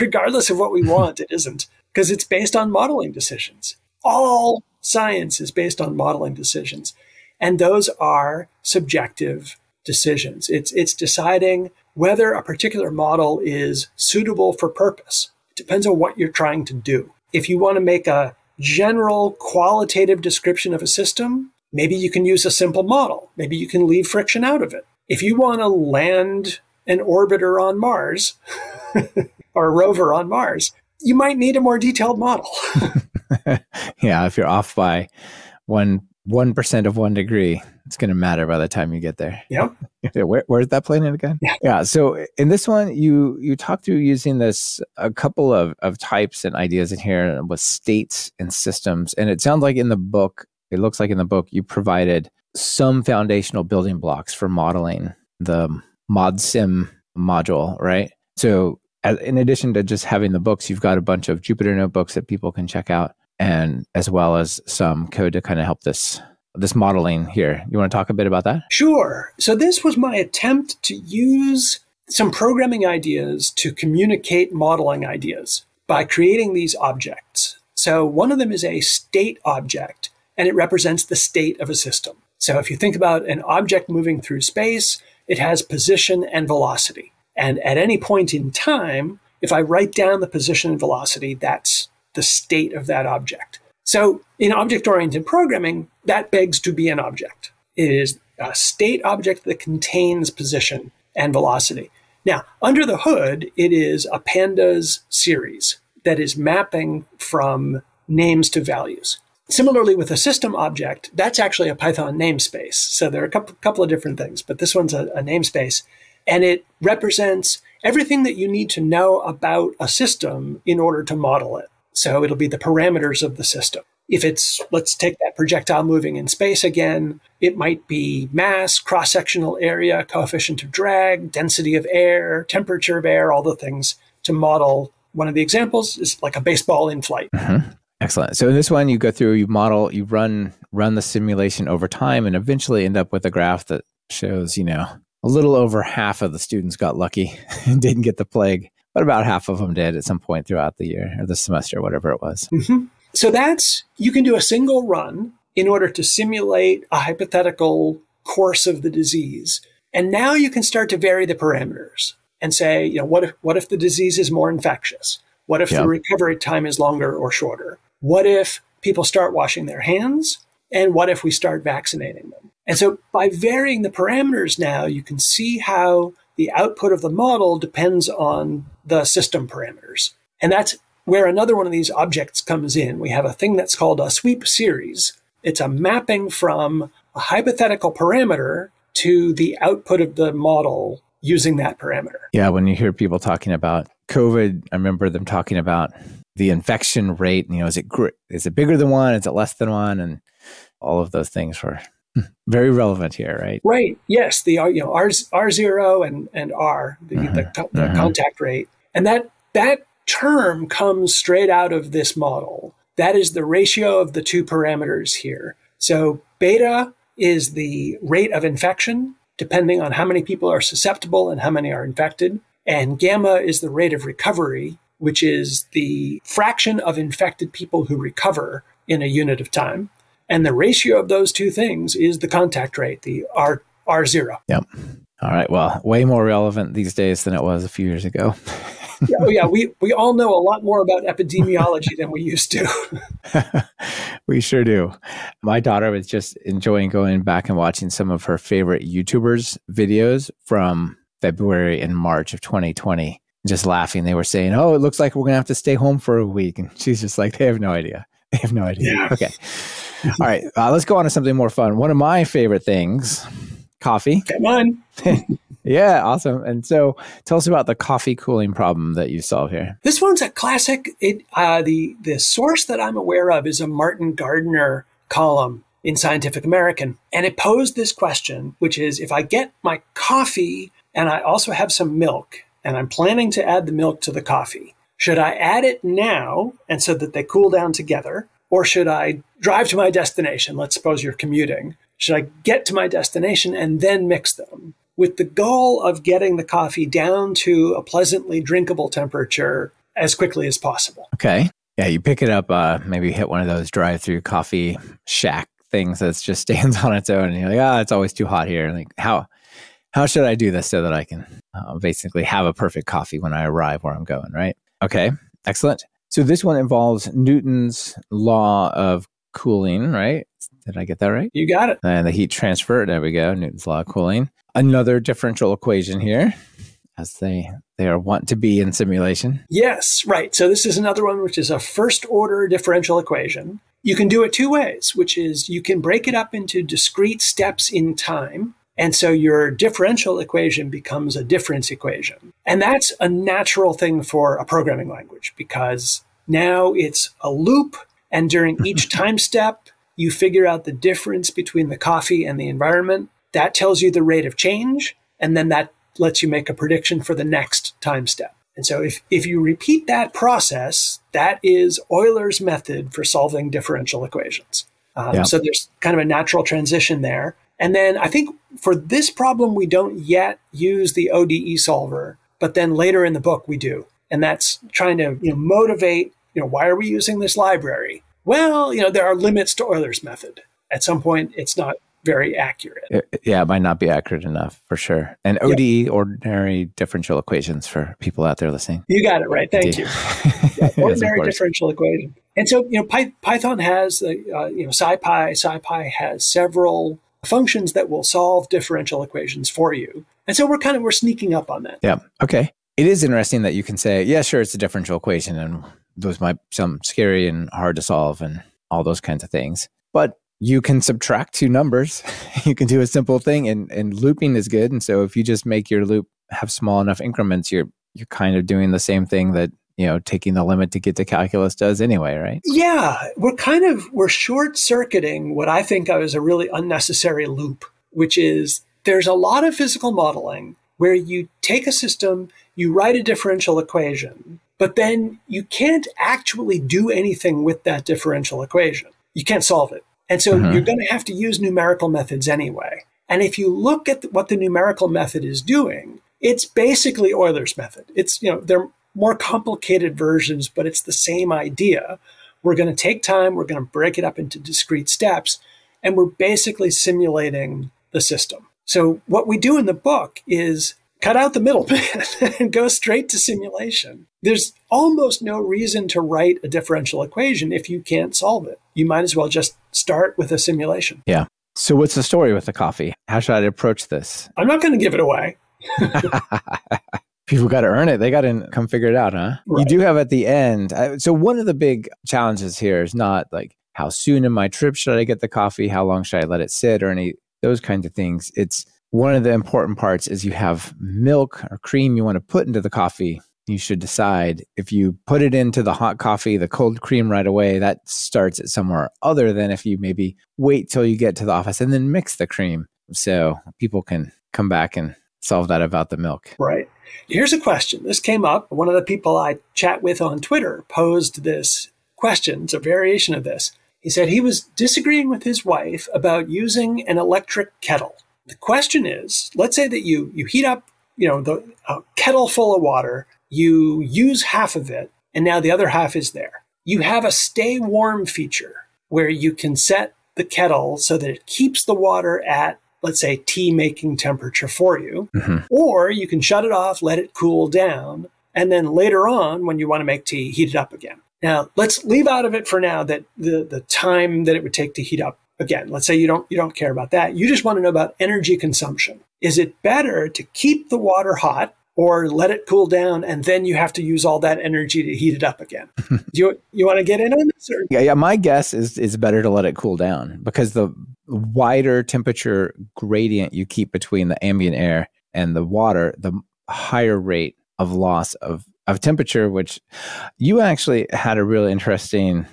regardless of what we want, it isn't, because it's based on modeling decisions. All science is based on modeling decisions, and those are subjective decisions. It's deciding whether a particular model is suitable for purpose. It depends on what you're trying to do. If you want to make a general qualitative description of a system, maybe you can use a simple model. Maybe you can leave friction out of it. If you want to land an orbiter on Mars or a rover on Mars, you might need a more detailed model. Yeah, if you're off by 1% of 1 degree, it's going to matter by the time you get there. Yep. Where's that plane in again? Yeah. So in this one, you talked through using this, a couple of types and ideas in here with states and systems. And it sounds like in the book, it looks like in the book, you provided some foundational building blocks for modeling the ModSim module, right? So in addition to just having the books, you've got a bunch of Jupyter notebooks that people can check out, and as well as some code to kind of help this modeling here. You want to talk a bit about that? Sure. So this was my attempt to use some programming ideas to communicate modeling ideas by creating these objects. So one of them is a state object, and it represents the state of a system. So if you think about an object moving through space, it has position and velocity. And at any point in time, if I write down the position and velocity, that's the state of that object. So in object-oriented programming, that begs to be an object. It is a state object that contains position and velocity. Now, under the hood, it is a pandas series that is mapping from names to values. Similarly, with a system object, that's actually a Python namespace. So there are a couple of different things, but this one's a namespace. And it represents everything that you need to know about a system in order to model it. So it'll be the parameters of the system. If it's, let's take that projectile moving in space again, it might be mass, cross-sectional area, coefficient of drag, density of air, temperature of air, all the things to model. One of the examples is like a baseball in flight. Mm-hmm. Excellent. So in this one, you go through, you model, you run the simulation over time, and eventually end up with a graph that shows, a little over half of the students got lucky and didn't get the plague, but about half of them did at some point throughout the year or the semester, whatever it was. Mm-hmm. So you can do a single run in order to simulate a hypothetical course of the disease. And now you can start to vary the parameters and say, what if the disease is more infectious? What if the recovery time is longer or shorter? What if people start washing their hands? And what if we start vaccinating them? And so by varying the parameters now, you can see how the output of the model depends on the system parameters. And that's where another one of these objects comes in. We have a thing that's called a sweep series. It's a mapping from a hypothetical parameter to the output of the model using that parameter. Yeah, when you hear people talking about COVID, I remember them talking about the infection rate. Is it bigger than one? Is it less than one? And all of those things were very relevant here, right? Right. Yes. The R0 and R, the contact rate, and that term comes straight out of this model. That is the ratio of the two parameters here. So beta is the rate of infection, depending on how many people are susceptible and how many are infected. And gamma is the rate of recovery, which is the fraction of infected people who recover in a unit of time. And the ratio of those two things is the contact rate, the R0. Yep. All right. Well, way more relevant these days than it was a few years ago. Yeah, we all know a lot more about epidemiology than we used to. We sure do. My daughter was just enjoying going back and watching some of her favorite YouTubers' videos from February and March of 2020, just laughing. They were saying, oh, it looks like we're going to have to stay home for a week. And she's just like, they have no idea. They have no idea. Yeah. Okay. All right. Let's go on to something more fun. One of my favorite things, coffee. Come on. Yeah. Awesome. And so tell us about the coffee cooling problem that you solve here. This one's a classic. The source that I'm aware of is a Martin Gardner column in Scientific American. And it posed this question, which is, if I get my coffee and I also have some milk, and I'm planning to add the milk to the coffee, should I add it now and so that they cool down together? Or should I drive to my destination? Let's suppose you're commuting. Should I get to my destination and then mix them with the goal of getting the coffee down to a pleasantly drinkable temperature as quickly as possible? Okay. Yeah, you pick it up, maybe you hit one of those drive-through coffee shack things that just stands on its own. And you're like, oh, it's always too hot here. And like, How should I do this so that I can basically have a perfect coffee when I arrive where I'm going, right? Okay, excellent. So this one involves Newton's law of cooling, right? Did I get that right? You got it. And the heat transfer, there we go, Newton's law of cooling. Another differential equation here, as they are wont to be in simulation. Yes, right. So this is another one, which is a first-order differential equation. You can do it two ways, which is you can break it up into discrete steps in time. And so your differential equation becomes a difference equation. And that's a natural thing for a programming language, because now it's a loop. And during each time step, you figure out the difference between the coffee and the environment. That tells you the rate of change. And then that lets you make a prediction for the next time step. And so if you repeat that process, that is Euler's method for solving differential equations. So there's kind of a natural transition there. And then I think for this problem, we don't yet use the ODE solver, but then later in the book we do. And that's trying to motivate, why are we using this library? Well, there are limits to Euler's method. At some point, it's not very accurate. It might not be accurate enough for sure. And ODE, ordinary differential equations for people out there listening. You got it right. Thank you. Yeah, ordinary differential equation. And so, Python has, SciPy has several functions that will solve differential equations for you. And so we're sneaking up on that. Yeah. Okay. It is interesting that you can say, yeah, sure, it's a differential equation and those might sound scary and hard to solve and all those kinds of things. But you can subtract two numbers. You can do a simple thing and looping is good. And so if you just make your loop have small enough increments, you're kind of doing the same thing that taking the limit to get to calculus does anyway, right? Yeah, we're short-circuiting what I think of as a really unnecessary loop, which is there's a lot of physical modeling where you take a system, you write a differential equation, but then you can't actually do anything with that differential equation. You can't solve it. And so you're going to have to use numerical methods anyway. And if you look at what the numerical method is doing, it's basically Euler's method. It's, they're more complicated versions, but it's the same idea. We're going to take time, we're going to break it up into discrete steps, and we're basically simulating the system. So what we do in the book is cut out the middleman and go straight to simulation. There's almost no reason to write a differential equation if you can't solve it. You might as well just start with a simulation. Yeah. So what's the story with the coffee? How should I approach this? I'm not going to give it away. People got to earn it. They got to come figure it out, huh? Right. You do have at the end. So one of the big challenges here is not like, how soon in my trip should I get the coffee? How long should I let it sit? Or any those kinds of things. It's one of the important parts is you have milk or cream you want to put into the coffee. You should decide if you put it into the hot coffee, the cold cream right away, that starts at somewhere other than if you maybe wait till you get to the office and then mix the cream. So people can come back and solve that about the milk. Right. Here's a question. This came up. One of the people I chat with on Twitter posed this question. It's a variation of this. He said he was disagreeing with his wife about using an electric kettle. The question is, let's say that you heat up, a kettle full of water, you use half of it, and now the other half is there. You have a stay warm feature where you can set the kettle so that it keeps the water at, let's say, tea making temperature for you, or you can shut it off, let it cool down, and then later on when you want to make tea, heat it up again. Now, let's leave out of it for now that the time that it would take to heat up. Again, let's say you don't care about that. You just want to know about energy consumption. Is it better to keep the water hot or let it cool down and then you have to use all that energy to heat it up again? Do you want to get in on this? Or? Yeah, my guess is better to let it cool down, because the wider temperature gradient you keep between the ambient air and the water, the higher rate of loss of temperature, which you actually had a really interesting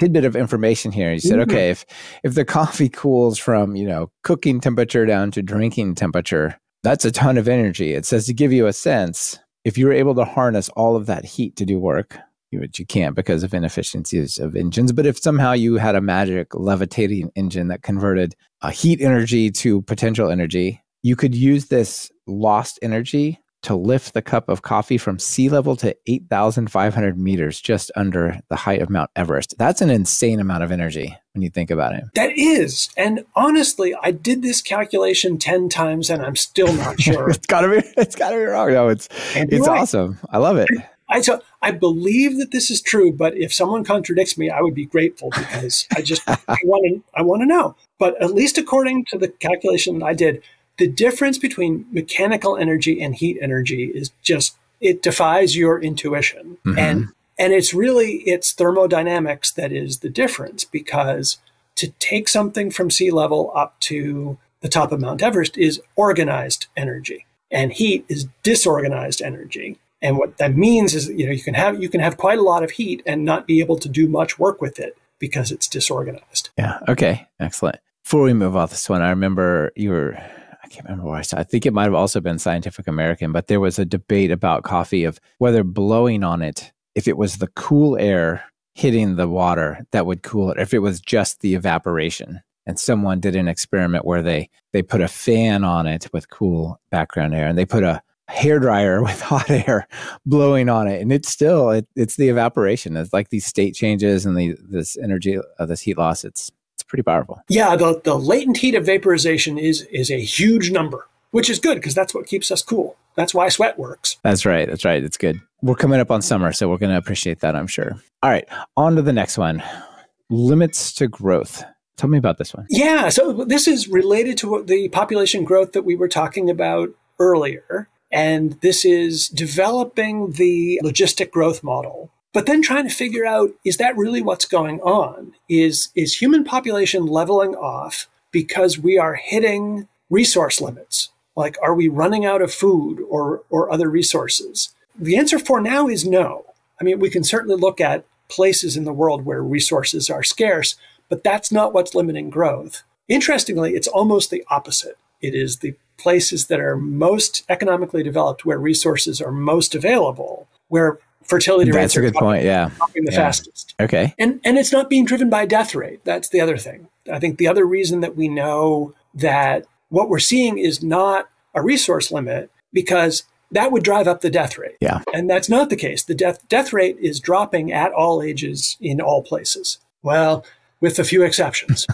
tidbit of information here. You said, okay, if the coffee cools from, cooking temperature down to drinking temperature, that's a ton of energy. It says, to give you a sense, if you were able to harness all of that heat to do work, which you can't because of inefficiencies of engines, but if somehow you had a magic levitating engine that converted heat energy to potential energy, you could use this lost energy to lift the cup of coffee from sea level to 8,500 meters, just under the height of Mount Everest. That's an insane amount of energy when you think about it. That is. And honestly, I did this calculation 10 times and I'm still not sure. It's gotta be wrong. No, it's right. Awesome. I love it. I believe that this is true, but if someone contradicts me, I would be grateful, because I want to know. But at least according to the calculation that I did, the difference between mechanical energy and heat energy is just, it defies your intuition. Mm-hmm. And it's thermodynamics that is the difference, because to take something from sea level up to the top of Mount Everest is organized energy, and heat is disorganized energy. And what that means is, you can have quite a lot of heat and not be able to do much work with it because it's disorganized. Yeah. Okay. Excellent. Before we move off this one, I remember I can't remember where I saw. I think it might have also been Scientific American, but there was a debate about coffee of whether blowing on it, if it was the cool air hitting the water that would cool it, if it was just the evaporation. And someone did an experiment where they put a fan on it with cool background air, and they put a hairdryer with hot air blowing on it, and it's the evaporation. It's like these state changes and this energy, this heat loss. It's pretty powerful. Yeah, the latent heat of vaporization is a huge number, which is good because that's what keeps us cool. That's why sweat works. That's right. It's good. We're coming up on summer, so we're going to appreciate that, I'm sure. All right, on to the next one. Limits to growth. Tell me about this one. Yeah, so this is related to the population growth that we were talking about earlier. And this is developing the logistic growth model, but then trying to figure out, is that really what's going on? Is human population leveling off because we are hitting resource limits? Like, are we running out of food or other resources? The answer for now is no. I mean, we can certainly look at places in the world where resources are scarce, but that's not what's limiting growth. Interestingly, it's almost the opposite. It is the places that are most economically developed, where resources are most available, where fertility rates are dropping the fastest. Okay. And it's not being driven by death rate. That's the other thing. I think the other reason that we know that what we're seeing is not a resource limit, because that would drive up the death rate. Yeah. And that's not the case. The death rate is dropping at all ages in all places. Well, with a few exceptions.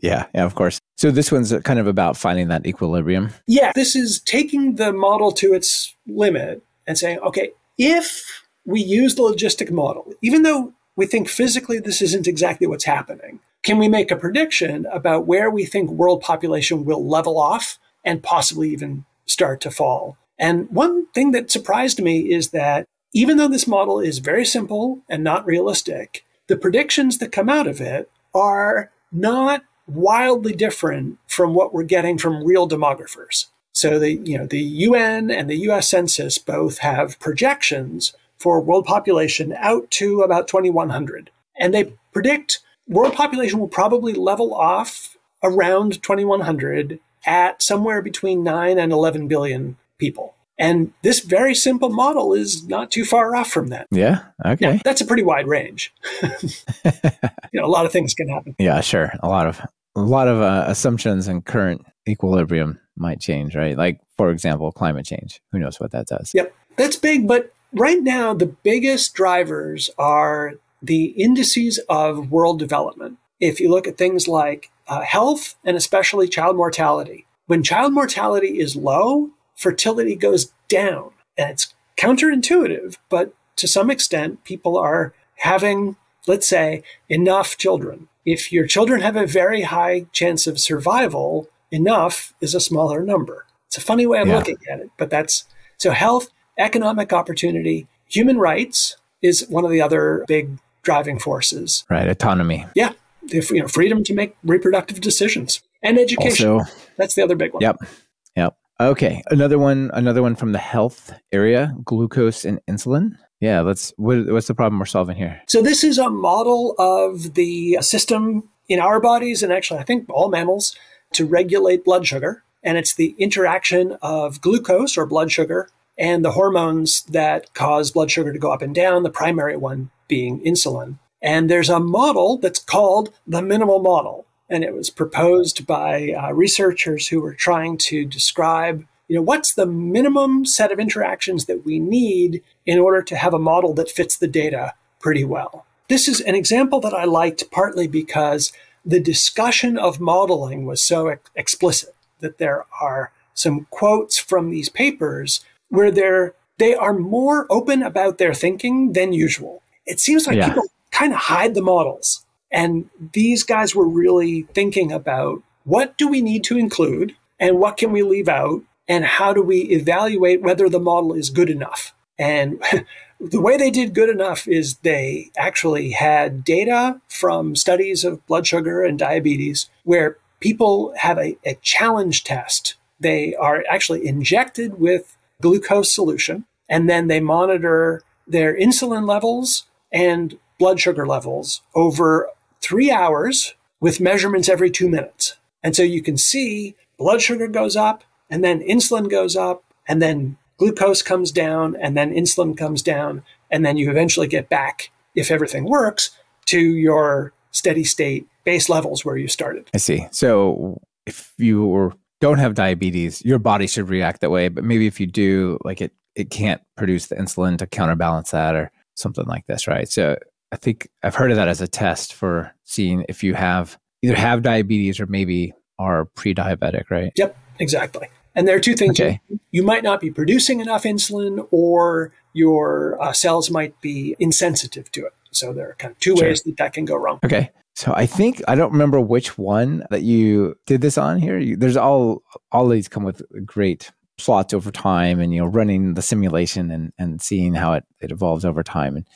yeah, of course. So this one's kind of about finding that equilibrium. Yeah, this is taking the model to its limit and saying, okay, if we use the logistic model, even though we think physically this isn't exactly what's happening, can we make a prediction about where we think world population will level off and possibly even start to fall? And one thing that surprised me is that even though this model is very simple and not realistic, the predictions that come out of it are not wildly different from what we're getting from real demographers. So the UN and the US Census both have projections for world population out to about 2100. And they predict world population will probably level off around 2100 at somewhere between 9 and 11 billion people. And this very simple model is not too far off from that. Yeah. Okay. Yeah, that's a pretty wide range. A lot of things can happen. Yeah, sure. A lot of assumptions and current equilibrium might change, right? Like, for example, climate change. Who knows what that does? Yep. That's big. But right now, the biggest drivers are the indices of world development. If you look at things like health and especially child mortality, when child mortality is low, fertility goes down, and it's counterintuitive, but to some extent, people are having, let's say, enough children. If your children have a very high chance of survival, enough is a smaller number. It's a funny way of looking at it, but that's, so health, economic opportunity, human rights is one of the other big driving forces. Right, autonomy. Yeah, freedom to make reproductive decisions and education. Also, that's the other big one. Yep. Okay, another one from the health area, glucose and insulin. Yeah, what's the problem we're solving here? So this is a model of the system in our bodies, and actually I think all mammals, to regulate blood sugar. And it's the interaction of glucose or blood sugar and the hormones that cause blood sugar to go up and down, the primary one being insulin. And there's a model that's called the minimal model. And it was proposed by researchers who were trying to describe, what's the minimum set of interactions that we need in order to have a model that fits the data pretty well. This is an example that I liked partly because the discussion of modeling was so explicit that there are some quotes from these papers where they are more open about their thinking than usual. It seems like people kind of hide the models. And these guys were really thinking about what do we need to include and what can we leave out and how do we evaluate whether the model is good enough. And the way they did good enough is they actually had data from studies of blood sugar and diabetes where people have a challenge test. They are actually injected with glucose solution, and then they monitor their insulin levels and blood sugar levels over 3 hours with measurements every 2 minutes. And so you can see blood sugar goes up, and then insulin goes up, and then glucose comes down, and then insulin comes down, and then you eventually get back, if everything works, to your steady state base levels where you started. I see. So if you don't have diabetes, your body should react that way. But maybe if you do, like it can't produce the insulin to counterbalance that or something like this, right? So I think I've heard of that as a test for seeing if you have either diabetes or maybe are pre-diabetic, right? Yep, exactly. And there are two things. Okay. You might not be producing enough insulin or your cells might be insensitive to it. So there are kind of two ways that can go wrong. Okay. So I think, I don't remember which one that you did this on here. There's all these come with great plots over time and, running the simulation and seeing how it evolves over time and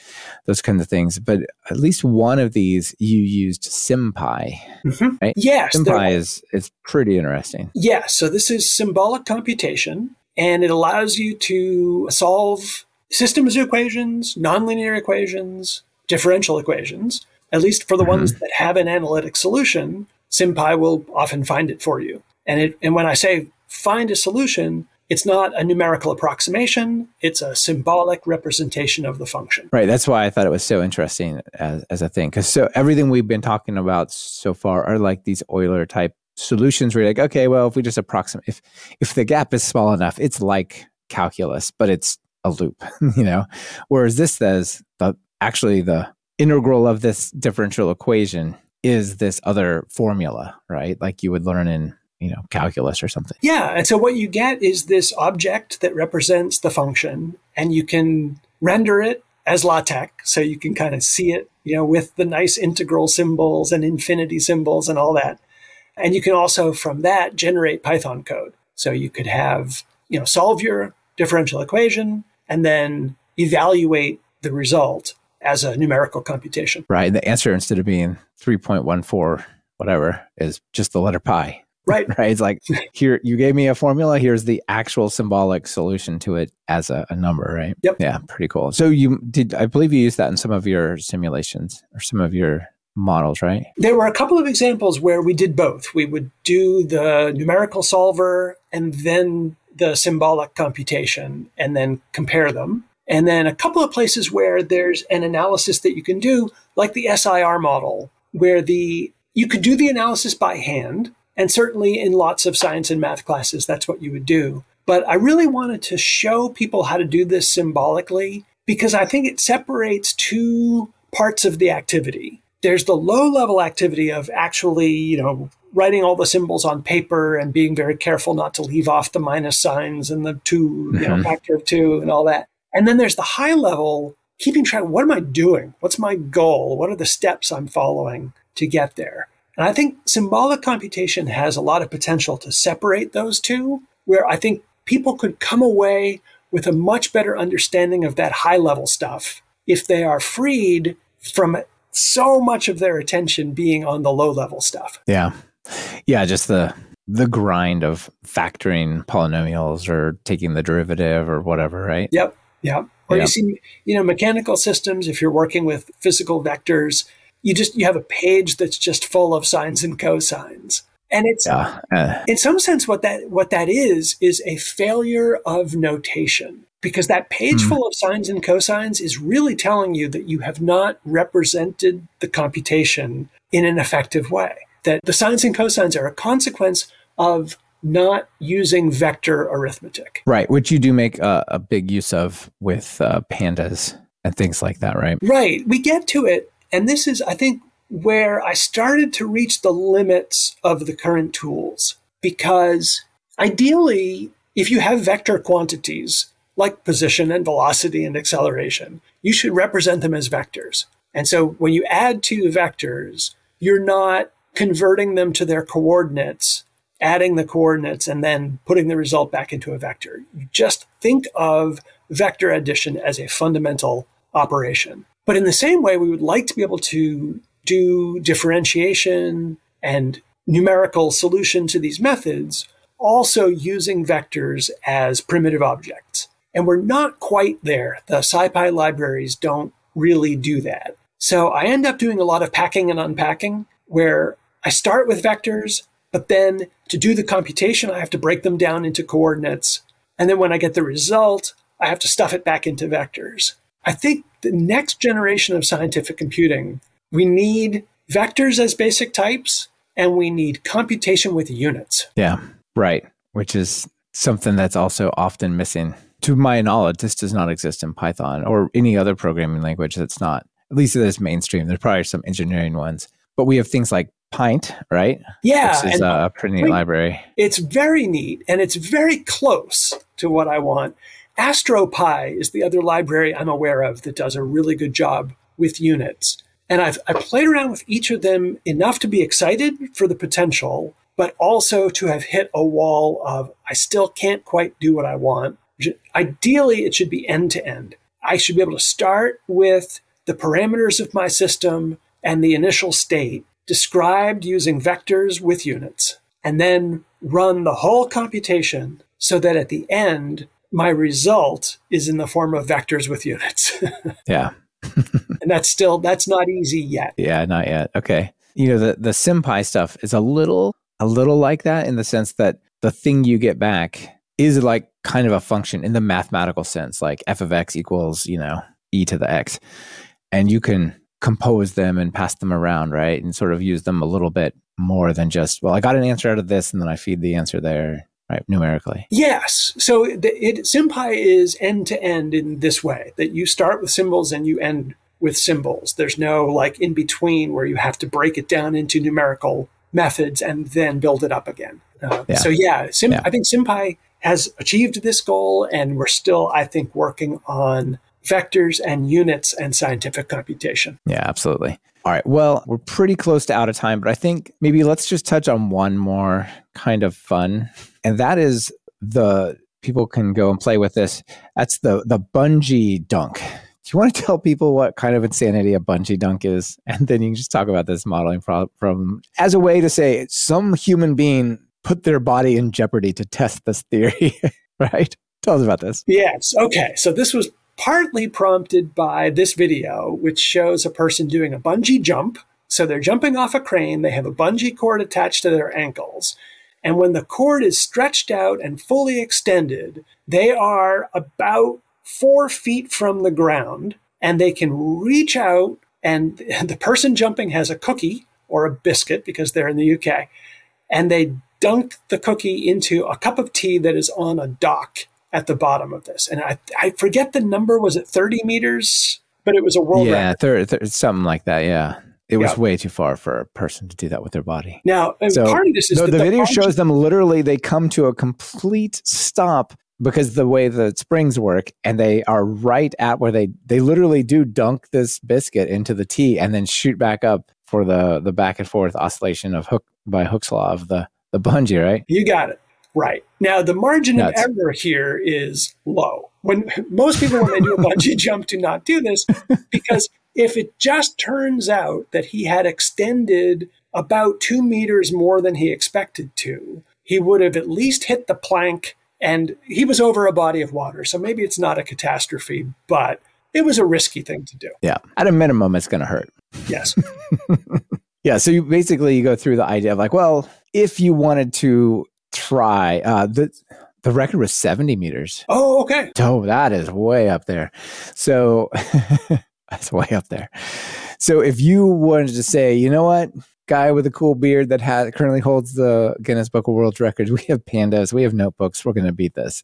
those kinds of things. But at least one of these, you used SymPy, right? Yes. SymPy is pretty interesting. Yeah. So this is symbolic computation, and it allows you to solve systems equations, nonlinear equations, differential equations. At least for the ones that have an analytic solution, SymPy will often find it for you. And when I say find a solution, it's not a numerical approximation. It's a symbolic representation of the function. Right. That's why I thought it was so interesting as a thing. Because so everything we've been talking about so far are like these Euler type solutions where you're like, okay, well, if we just approximate, if the gap is small enough, it's like calculus, but it's a loop, Whereas this says the integral of this differential equation is this other formula, right? Like you would learn in, calculus or something. Yeah. And so what you get is this object that represents the function, and you can render it as LaTeX. So you can kind of see it, with the nice integral symbols and infinity symbols and all that. And you can also, from that, generate Python code. So you could have, solve your differential equation and then evaluate the result as a numerical computation. Right. And the answer, instead of being 3.14 whatever, is just the letter pi. Right. Right. It's like, here, you gave me a formula. Here's the actual symbolic solution to it as a number, right? Yep. Yeah. Pretty cool. So I believe you used that in some of your simulations or some of your models, right? There were a couple of examples where we did both. We would do the numerical solver and then the symbolic computation and then compare them. And then a couple of places where there's an analysis that you can do, like the SIR model, where you could do the analysis by hand. And certainly in lots of science and math classes, that's what you would do. But I really wanted to show people how to do this symbolically, because I think it separates two parts of the activity. There's the low-level activity of actually, writing all the symbols on paper and being very careful not to leave off the minus signs and the two, factor of two and all that. And then there's the high level keeping track of what am I doing? What's my goal? What are the steps I'm following to get there? And I think symbolic computation has a lot of potential to separate those two, where I think people could come away with a much better understanding of that high-level stuff if they are freed from so much of their attention being on the low-level stuff. Yeah. Yeah, just the grind of factoring polynomials or taking the derivative or whatever, right? Yep, yep. Or you see, mechanical systems, if you're working with physical vectors, you have a page that's just full of sines and cosines. And it's, in some sense, what that is a failure of notation, because that page full of sines and cosines is really telling you that you have not represented the computation in an effective way, that the sines and cosines are a consequence of not using vector arithmetic. Right, which you do make a big use of with pandas and things like that, right? Right. We get to it. And this is, I think, where I started to reach the limits of the current tools, because ideally, if you have vector quantities like position and velocity and acceleration, you should represent them as vectors. And so when you add two vectors, you're not converting them to their coordinates, adding the coordinates, and then putting the result back into a vector. You just think of vector addition as a fundamental operation. But in the same way, we would like to be able to do differentiation and numerical solution to these methods, also using vectors as primitive objects. And we're not quite there. The SciPy libraries don't really do that. So I end up doing a lot of packing and unpacking, where I start with vectors, but then to do the computation, I have to break them down into coordinates. And then when I get the result, I have to stuff it back into vectors. I think the next generation of scientific computing, we need vectors as basic types, and we need computation with units. Yeah, right. Which is something that's also often missing. To my knowledge, this does not exist in Python or any other programming language that's not, at least that's mainstream. There's probably some engineering ones. But we have things like Pint, right? Yeah. Which is a pretty neat library. It's very neat, and it's very close to what I want. AstroPy is the other library I'm aware of that does a really good job with units. And I played around with each of them enough to be excited for the potential, but also to have hit a wall of, I still can't quite do what I want. Ideally, it should be end-to-end. I should be able to start with the parameters of my system and the initial state described using vectors with units, and then run the whole computation so that at the end, my result is in the form of vectors with units. Yeah. And that's not easy yet. Yeah, not yet. Okay. The SymPy stuff is a little like that, in the sense that the thing you get back is like kind of a function in the mathematical sense, like f of x equals, e to the x. And you can compose them and pass them around, right? And sort of use them a little bit more than just, well, I got an answer out of this and then I feed the answer there. Right, numerically. Yes. So SymPy is end-to-end in this way, that you start with symbols and you end with symbols. There's no in between where you have to break it down into numerical methods and then build it up again. I think SymPy has achieved this goal, and we're still, I think, working on vectors and units and scientific computation. Yeah, absolutely. All right. Well, we're pretty close to out of time, but I think maybe let's just touch on one more kind of fun. And that is people can go and play with this. That's the bungee dunk. Do you want to tell people what kind of insanity a bungee dunk is? And then you can just talk about this modeling problem as a way to say some human being put their body in jeopardy to test this theory, right? Tell us about this. Yes. Okay. So this was partly prompted by this video, which shows a person doing a bungee jump. So they're jumping off a crane. They have a bungee cord attached to their ankles. And when the cord is stretched out and fully extended, they are about 4 feet from the ground, and they can reach out, and the person jumping has a cookie or a biscuit, because they're in the UK, and they dunk the cookie into a cup of tea that is on a dock at the bottom of this. And I forget the number. Was it 30 meters? But it was a world record. Yeah, something like that, yeah. It was way too far for a person to do that with their body. Now, part of this is the video shows them literally, they come to a complete stop because the way the springs work, and they are right at where they literally do dunk this biscuit into the tee and then shoot back up for the back and forth oscillation of Hooke's law of the bungee, right? You got it. Right. Now, the margin of error here is low. Most people, when they do a bungee jump, do not do this, because if it just turns out that he had extended about 2 meters more than he expected to, he would have at least hit the plank, and he was over a body of water. So maybe it's not a catastrophe, but it was a risky thing to do. Yeah. At a minimum, it's going to hurt. Yes. Yeah. So you go through the idea of like, well, if you wanted to try, the record was 70 meters. Oh, okay. Oh, that is way up there. So that's way up there. So if you wanted to say, you know what, guy with a cool beard that currently holds the Guinness Book of World Records, we have pandas, we have notebooks, we're going to beat this,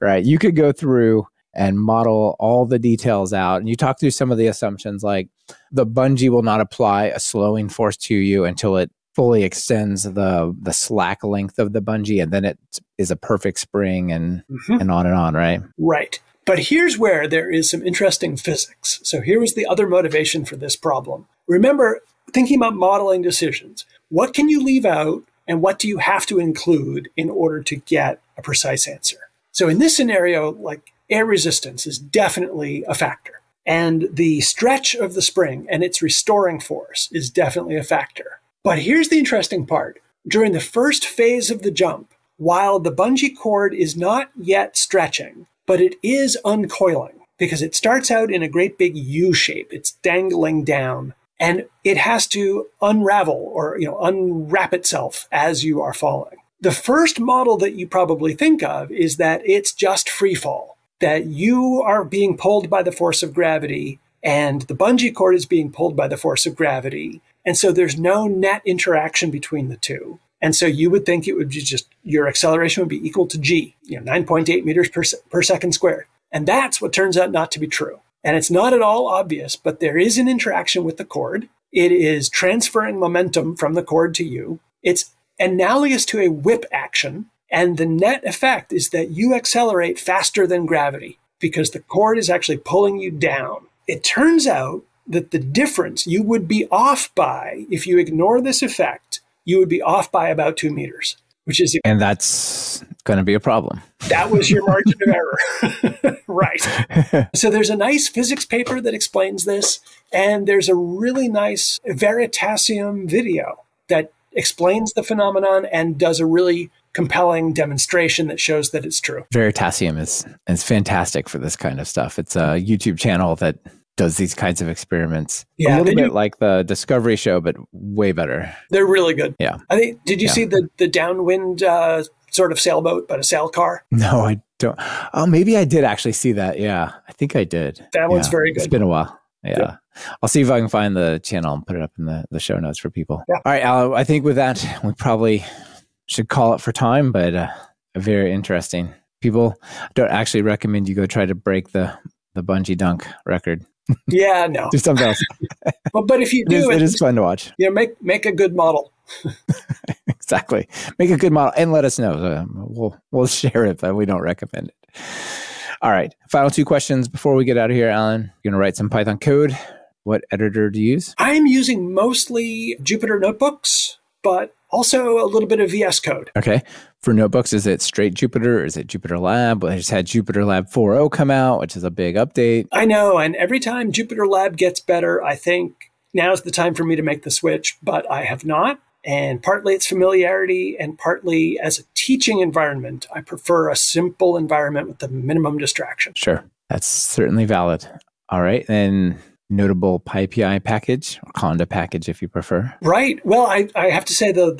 right? You could go through and model all the details out. And you talk through some of the assumptions, like the bungee will not apply a slowing force to you until it fully extends the slack length of the bungee, and then it is a perfect spring, and and on, right? Right. But here's where there is some interesting physics. So here was the other motivation for this problem. Remember, thinking about modeling decisions, what can you leave out and what do you have to include in order to get a precise answer? So in this scenario, like, air resistance is definitely a factor. And the stretch of the spring and its restoring force is definitely a factor. But here's the interesting part. During the first phase of the jump, while the bungee cord is not yet stretching, but it is uncoiling because it starts out in a great big U shape. It's dangling down and it has to unravel or, unwrap itself as you are falling. The first model that you probably think of is that it's just free fall, that you are being pulled by the force of gravity and the bungee cord is being pulled by the force of gravity. And so there's no net interaction between the two. And so you would think it would be just, your acceleration would be equal to G, 9.8 meters per second squared. And that's what turns out not to be true. And it's not at all obvious, but there is an interaction with the cord. It is transferring momentum from the cord to you. It's analogous to a whip action. And the net effect is that you accelerate faster than gravity because the cord is actually pulling you down. It turns out that the difference you would be off by, if you ignore this effect, you would be off by about 2 meters, which is... And that's going to be a problem. That was your margin of error. Right. So there's a nice physics paper that explains this. And there's a really nice Veritasium video that explains the phenomenon and does a really compelling demonstration that shows that it's true. Veritasium is fantastic for this kind of stuff. It's a YouTube channel that does these kinds of experiments. Yeah, a little bit like the Discovery Show, but way better. They're really good. Yeah. I think, did you see the downwind sort of sailboat, but a sail car? No, I don't. Oh, maybe I did actually see that. Yeah, I think I did. That one's very good. It's been a while. Yeah. Yep. I'll see if I can find the channel and put it up in the show notes for people. Yeah. All right, Al, I think with that, we probably should call it for time, but very interesting. People, don't actually recommend you go try to break the bungee dunk record. Yeah, no. Do something else. but if you do, it is fun to watch. Yeah, make a good model. Exactly. Make a good model and let us know. We'll share it, but we don't recommend it. All right. Final two questions before we get out of here, Alan. You're going to write some Python code. What editor do you use? I'm using mostly Jupyter Notebooks, but also a little bit of VS Code. Okay. For notebooks, is it straight Jupyter or is it JupyterLab? Well, I just had JupyterLab 4.0 come out, which is a big update. I know. And every time JupyterLab gets better, I think now's the time for me to make the switch, but I have not. And partly it's familiarity, and partly as a teaching environment, I prefer a simple environment with the minimum distraction. Sure. That's certainly valid. All right. And notable PyPI package, or Conda package if you prefer. Right. Well, I have to say the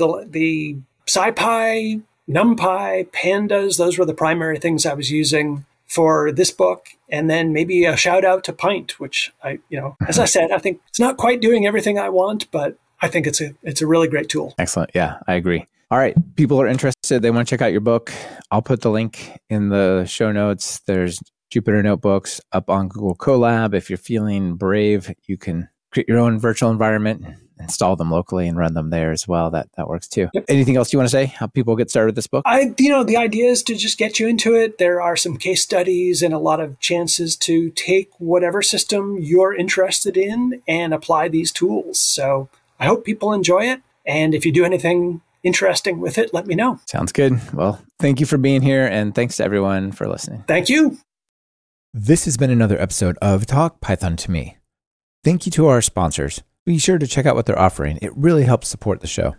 SciPy, NumPy, Pandas, those were the primary things I was using for this book. And then maybe a shout out to Pint, which as I said, I think it's not quite doing everything I want, but I think it's a really great tool. Excellent. Yeah, I agree. All right. People are interested. They want to check out your book. I'll put the link in the show notes. There's Jupyter Notebooks up on Google Colab. If you're feeling brave, you can create your own virtual environment, install them locally and run them there as well. That works too. Yep. Anything else you want to say? How people get started with this book? The idea is to just get you into it. There are some case studies and a lot of chances to take whatever system you're interested in and apply these tools. So I hope people enjoy it. And if you do anything interesting with it, let me know. Sounds good. Well, thank you for being here. And thanks to everyone for listening. Thank you. This has been another episode of Talk Python to Me. Thank you to our sponsors. Be sure to check out what they're offering. It really helps support the show.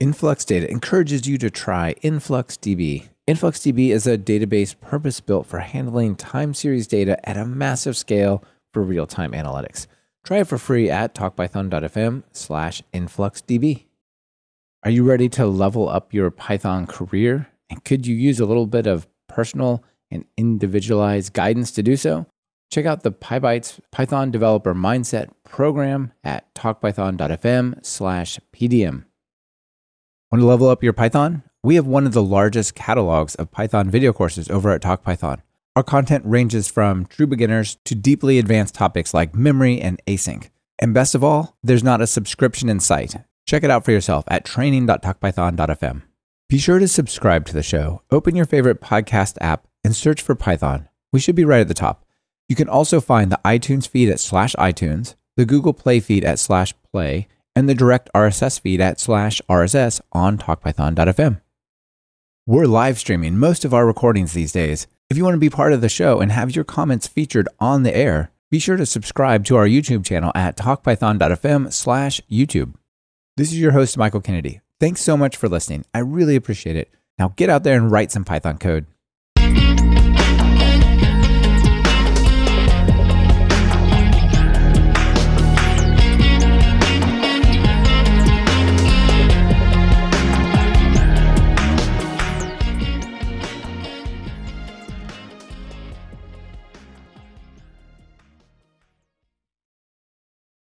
Influx Data encourages you to try InfluxDB. InfluxDB is a database purpose-built for handling time series data at a massive scale for real-time analytics. Try it for free at talkpython.fm/InfluxDB. Are you ready to level up your Python career? And could you use a little bit of personal and individualized guidance to do so? Check out the PyBytes Python Developer Mindset Program at talkpython.fm/PDM. Want to level up your Python? We have one of the largest catalogs of Python video courses over at TalkPython. Our content ranges from true beginners to deeply advanced topics like memory and async. And best of all, there's not a subscription in sight. Check it out for yourself at training.talkpython.fm. Be sure to subscribe to the show, open your favorite podcast app, and search for Python. We should be right at the top. You can also find the iTunes feed at /iTunes, the Google Play feed at /play, and the direct RSS feed at /RSS on talkpython.fm. We're live streaming most of our recordings these days. If you want to be part of the show and have your comments featured on the air, be sure to subscribe to our YouTube channel at talkpython.fm/YouTube. This is your host, Michael Kennedy. Thanks so much for listening. I really appreciate it. Now get out there and write some Python code.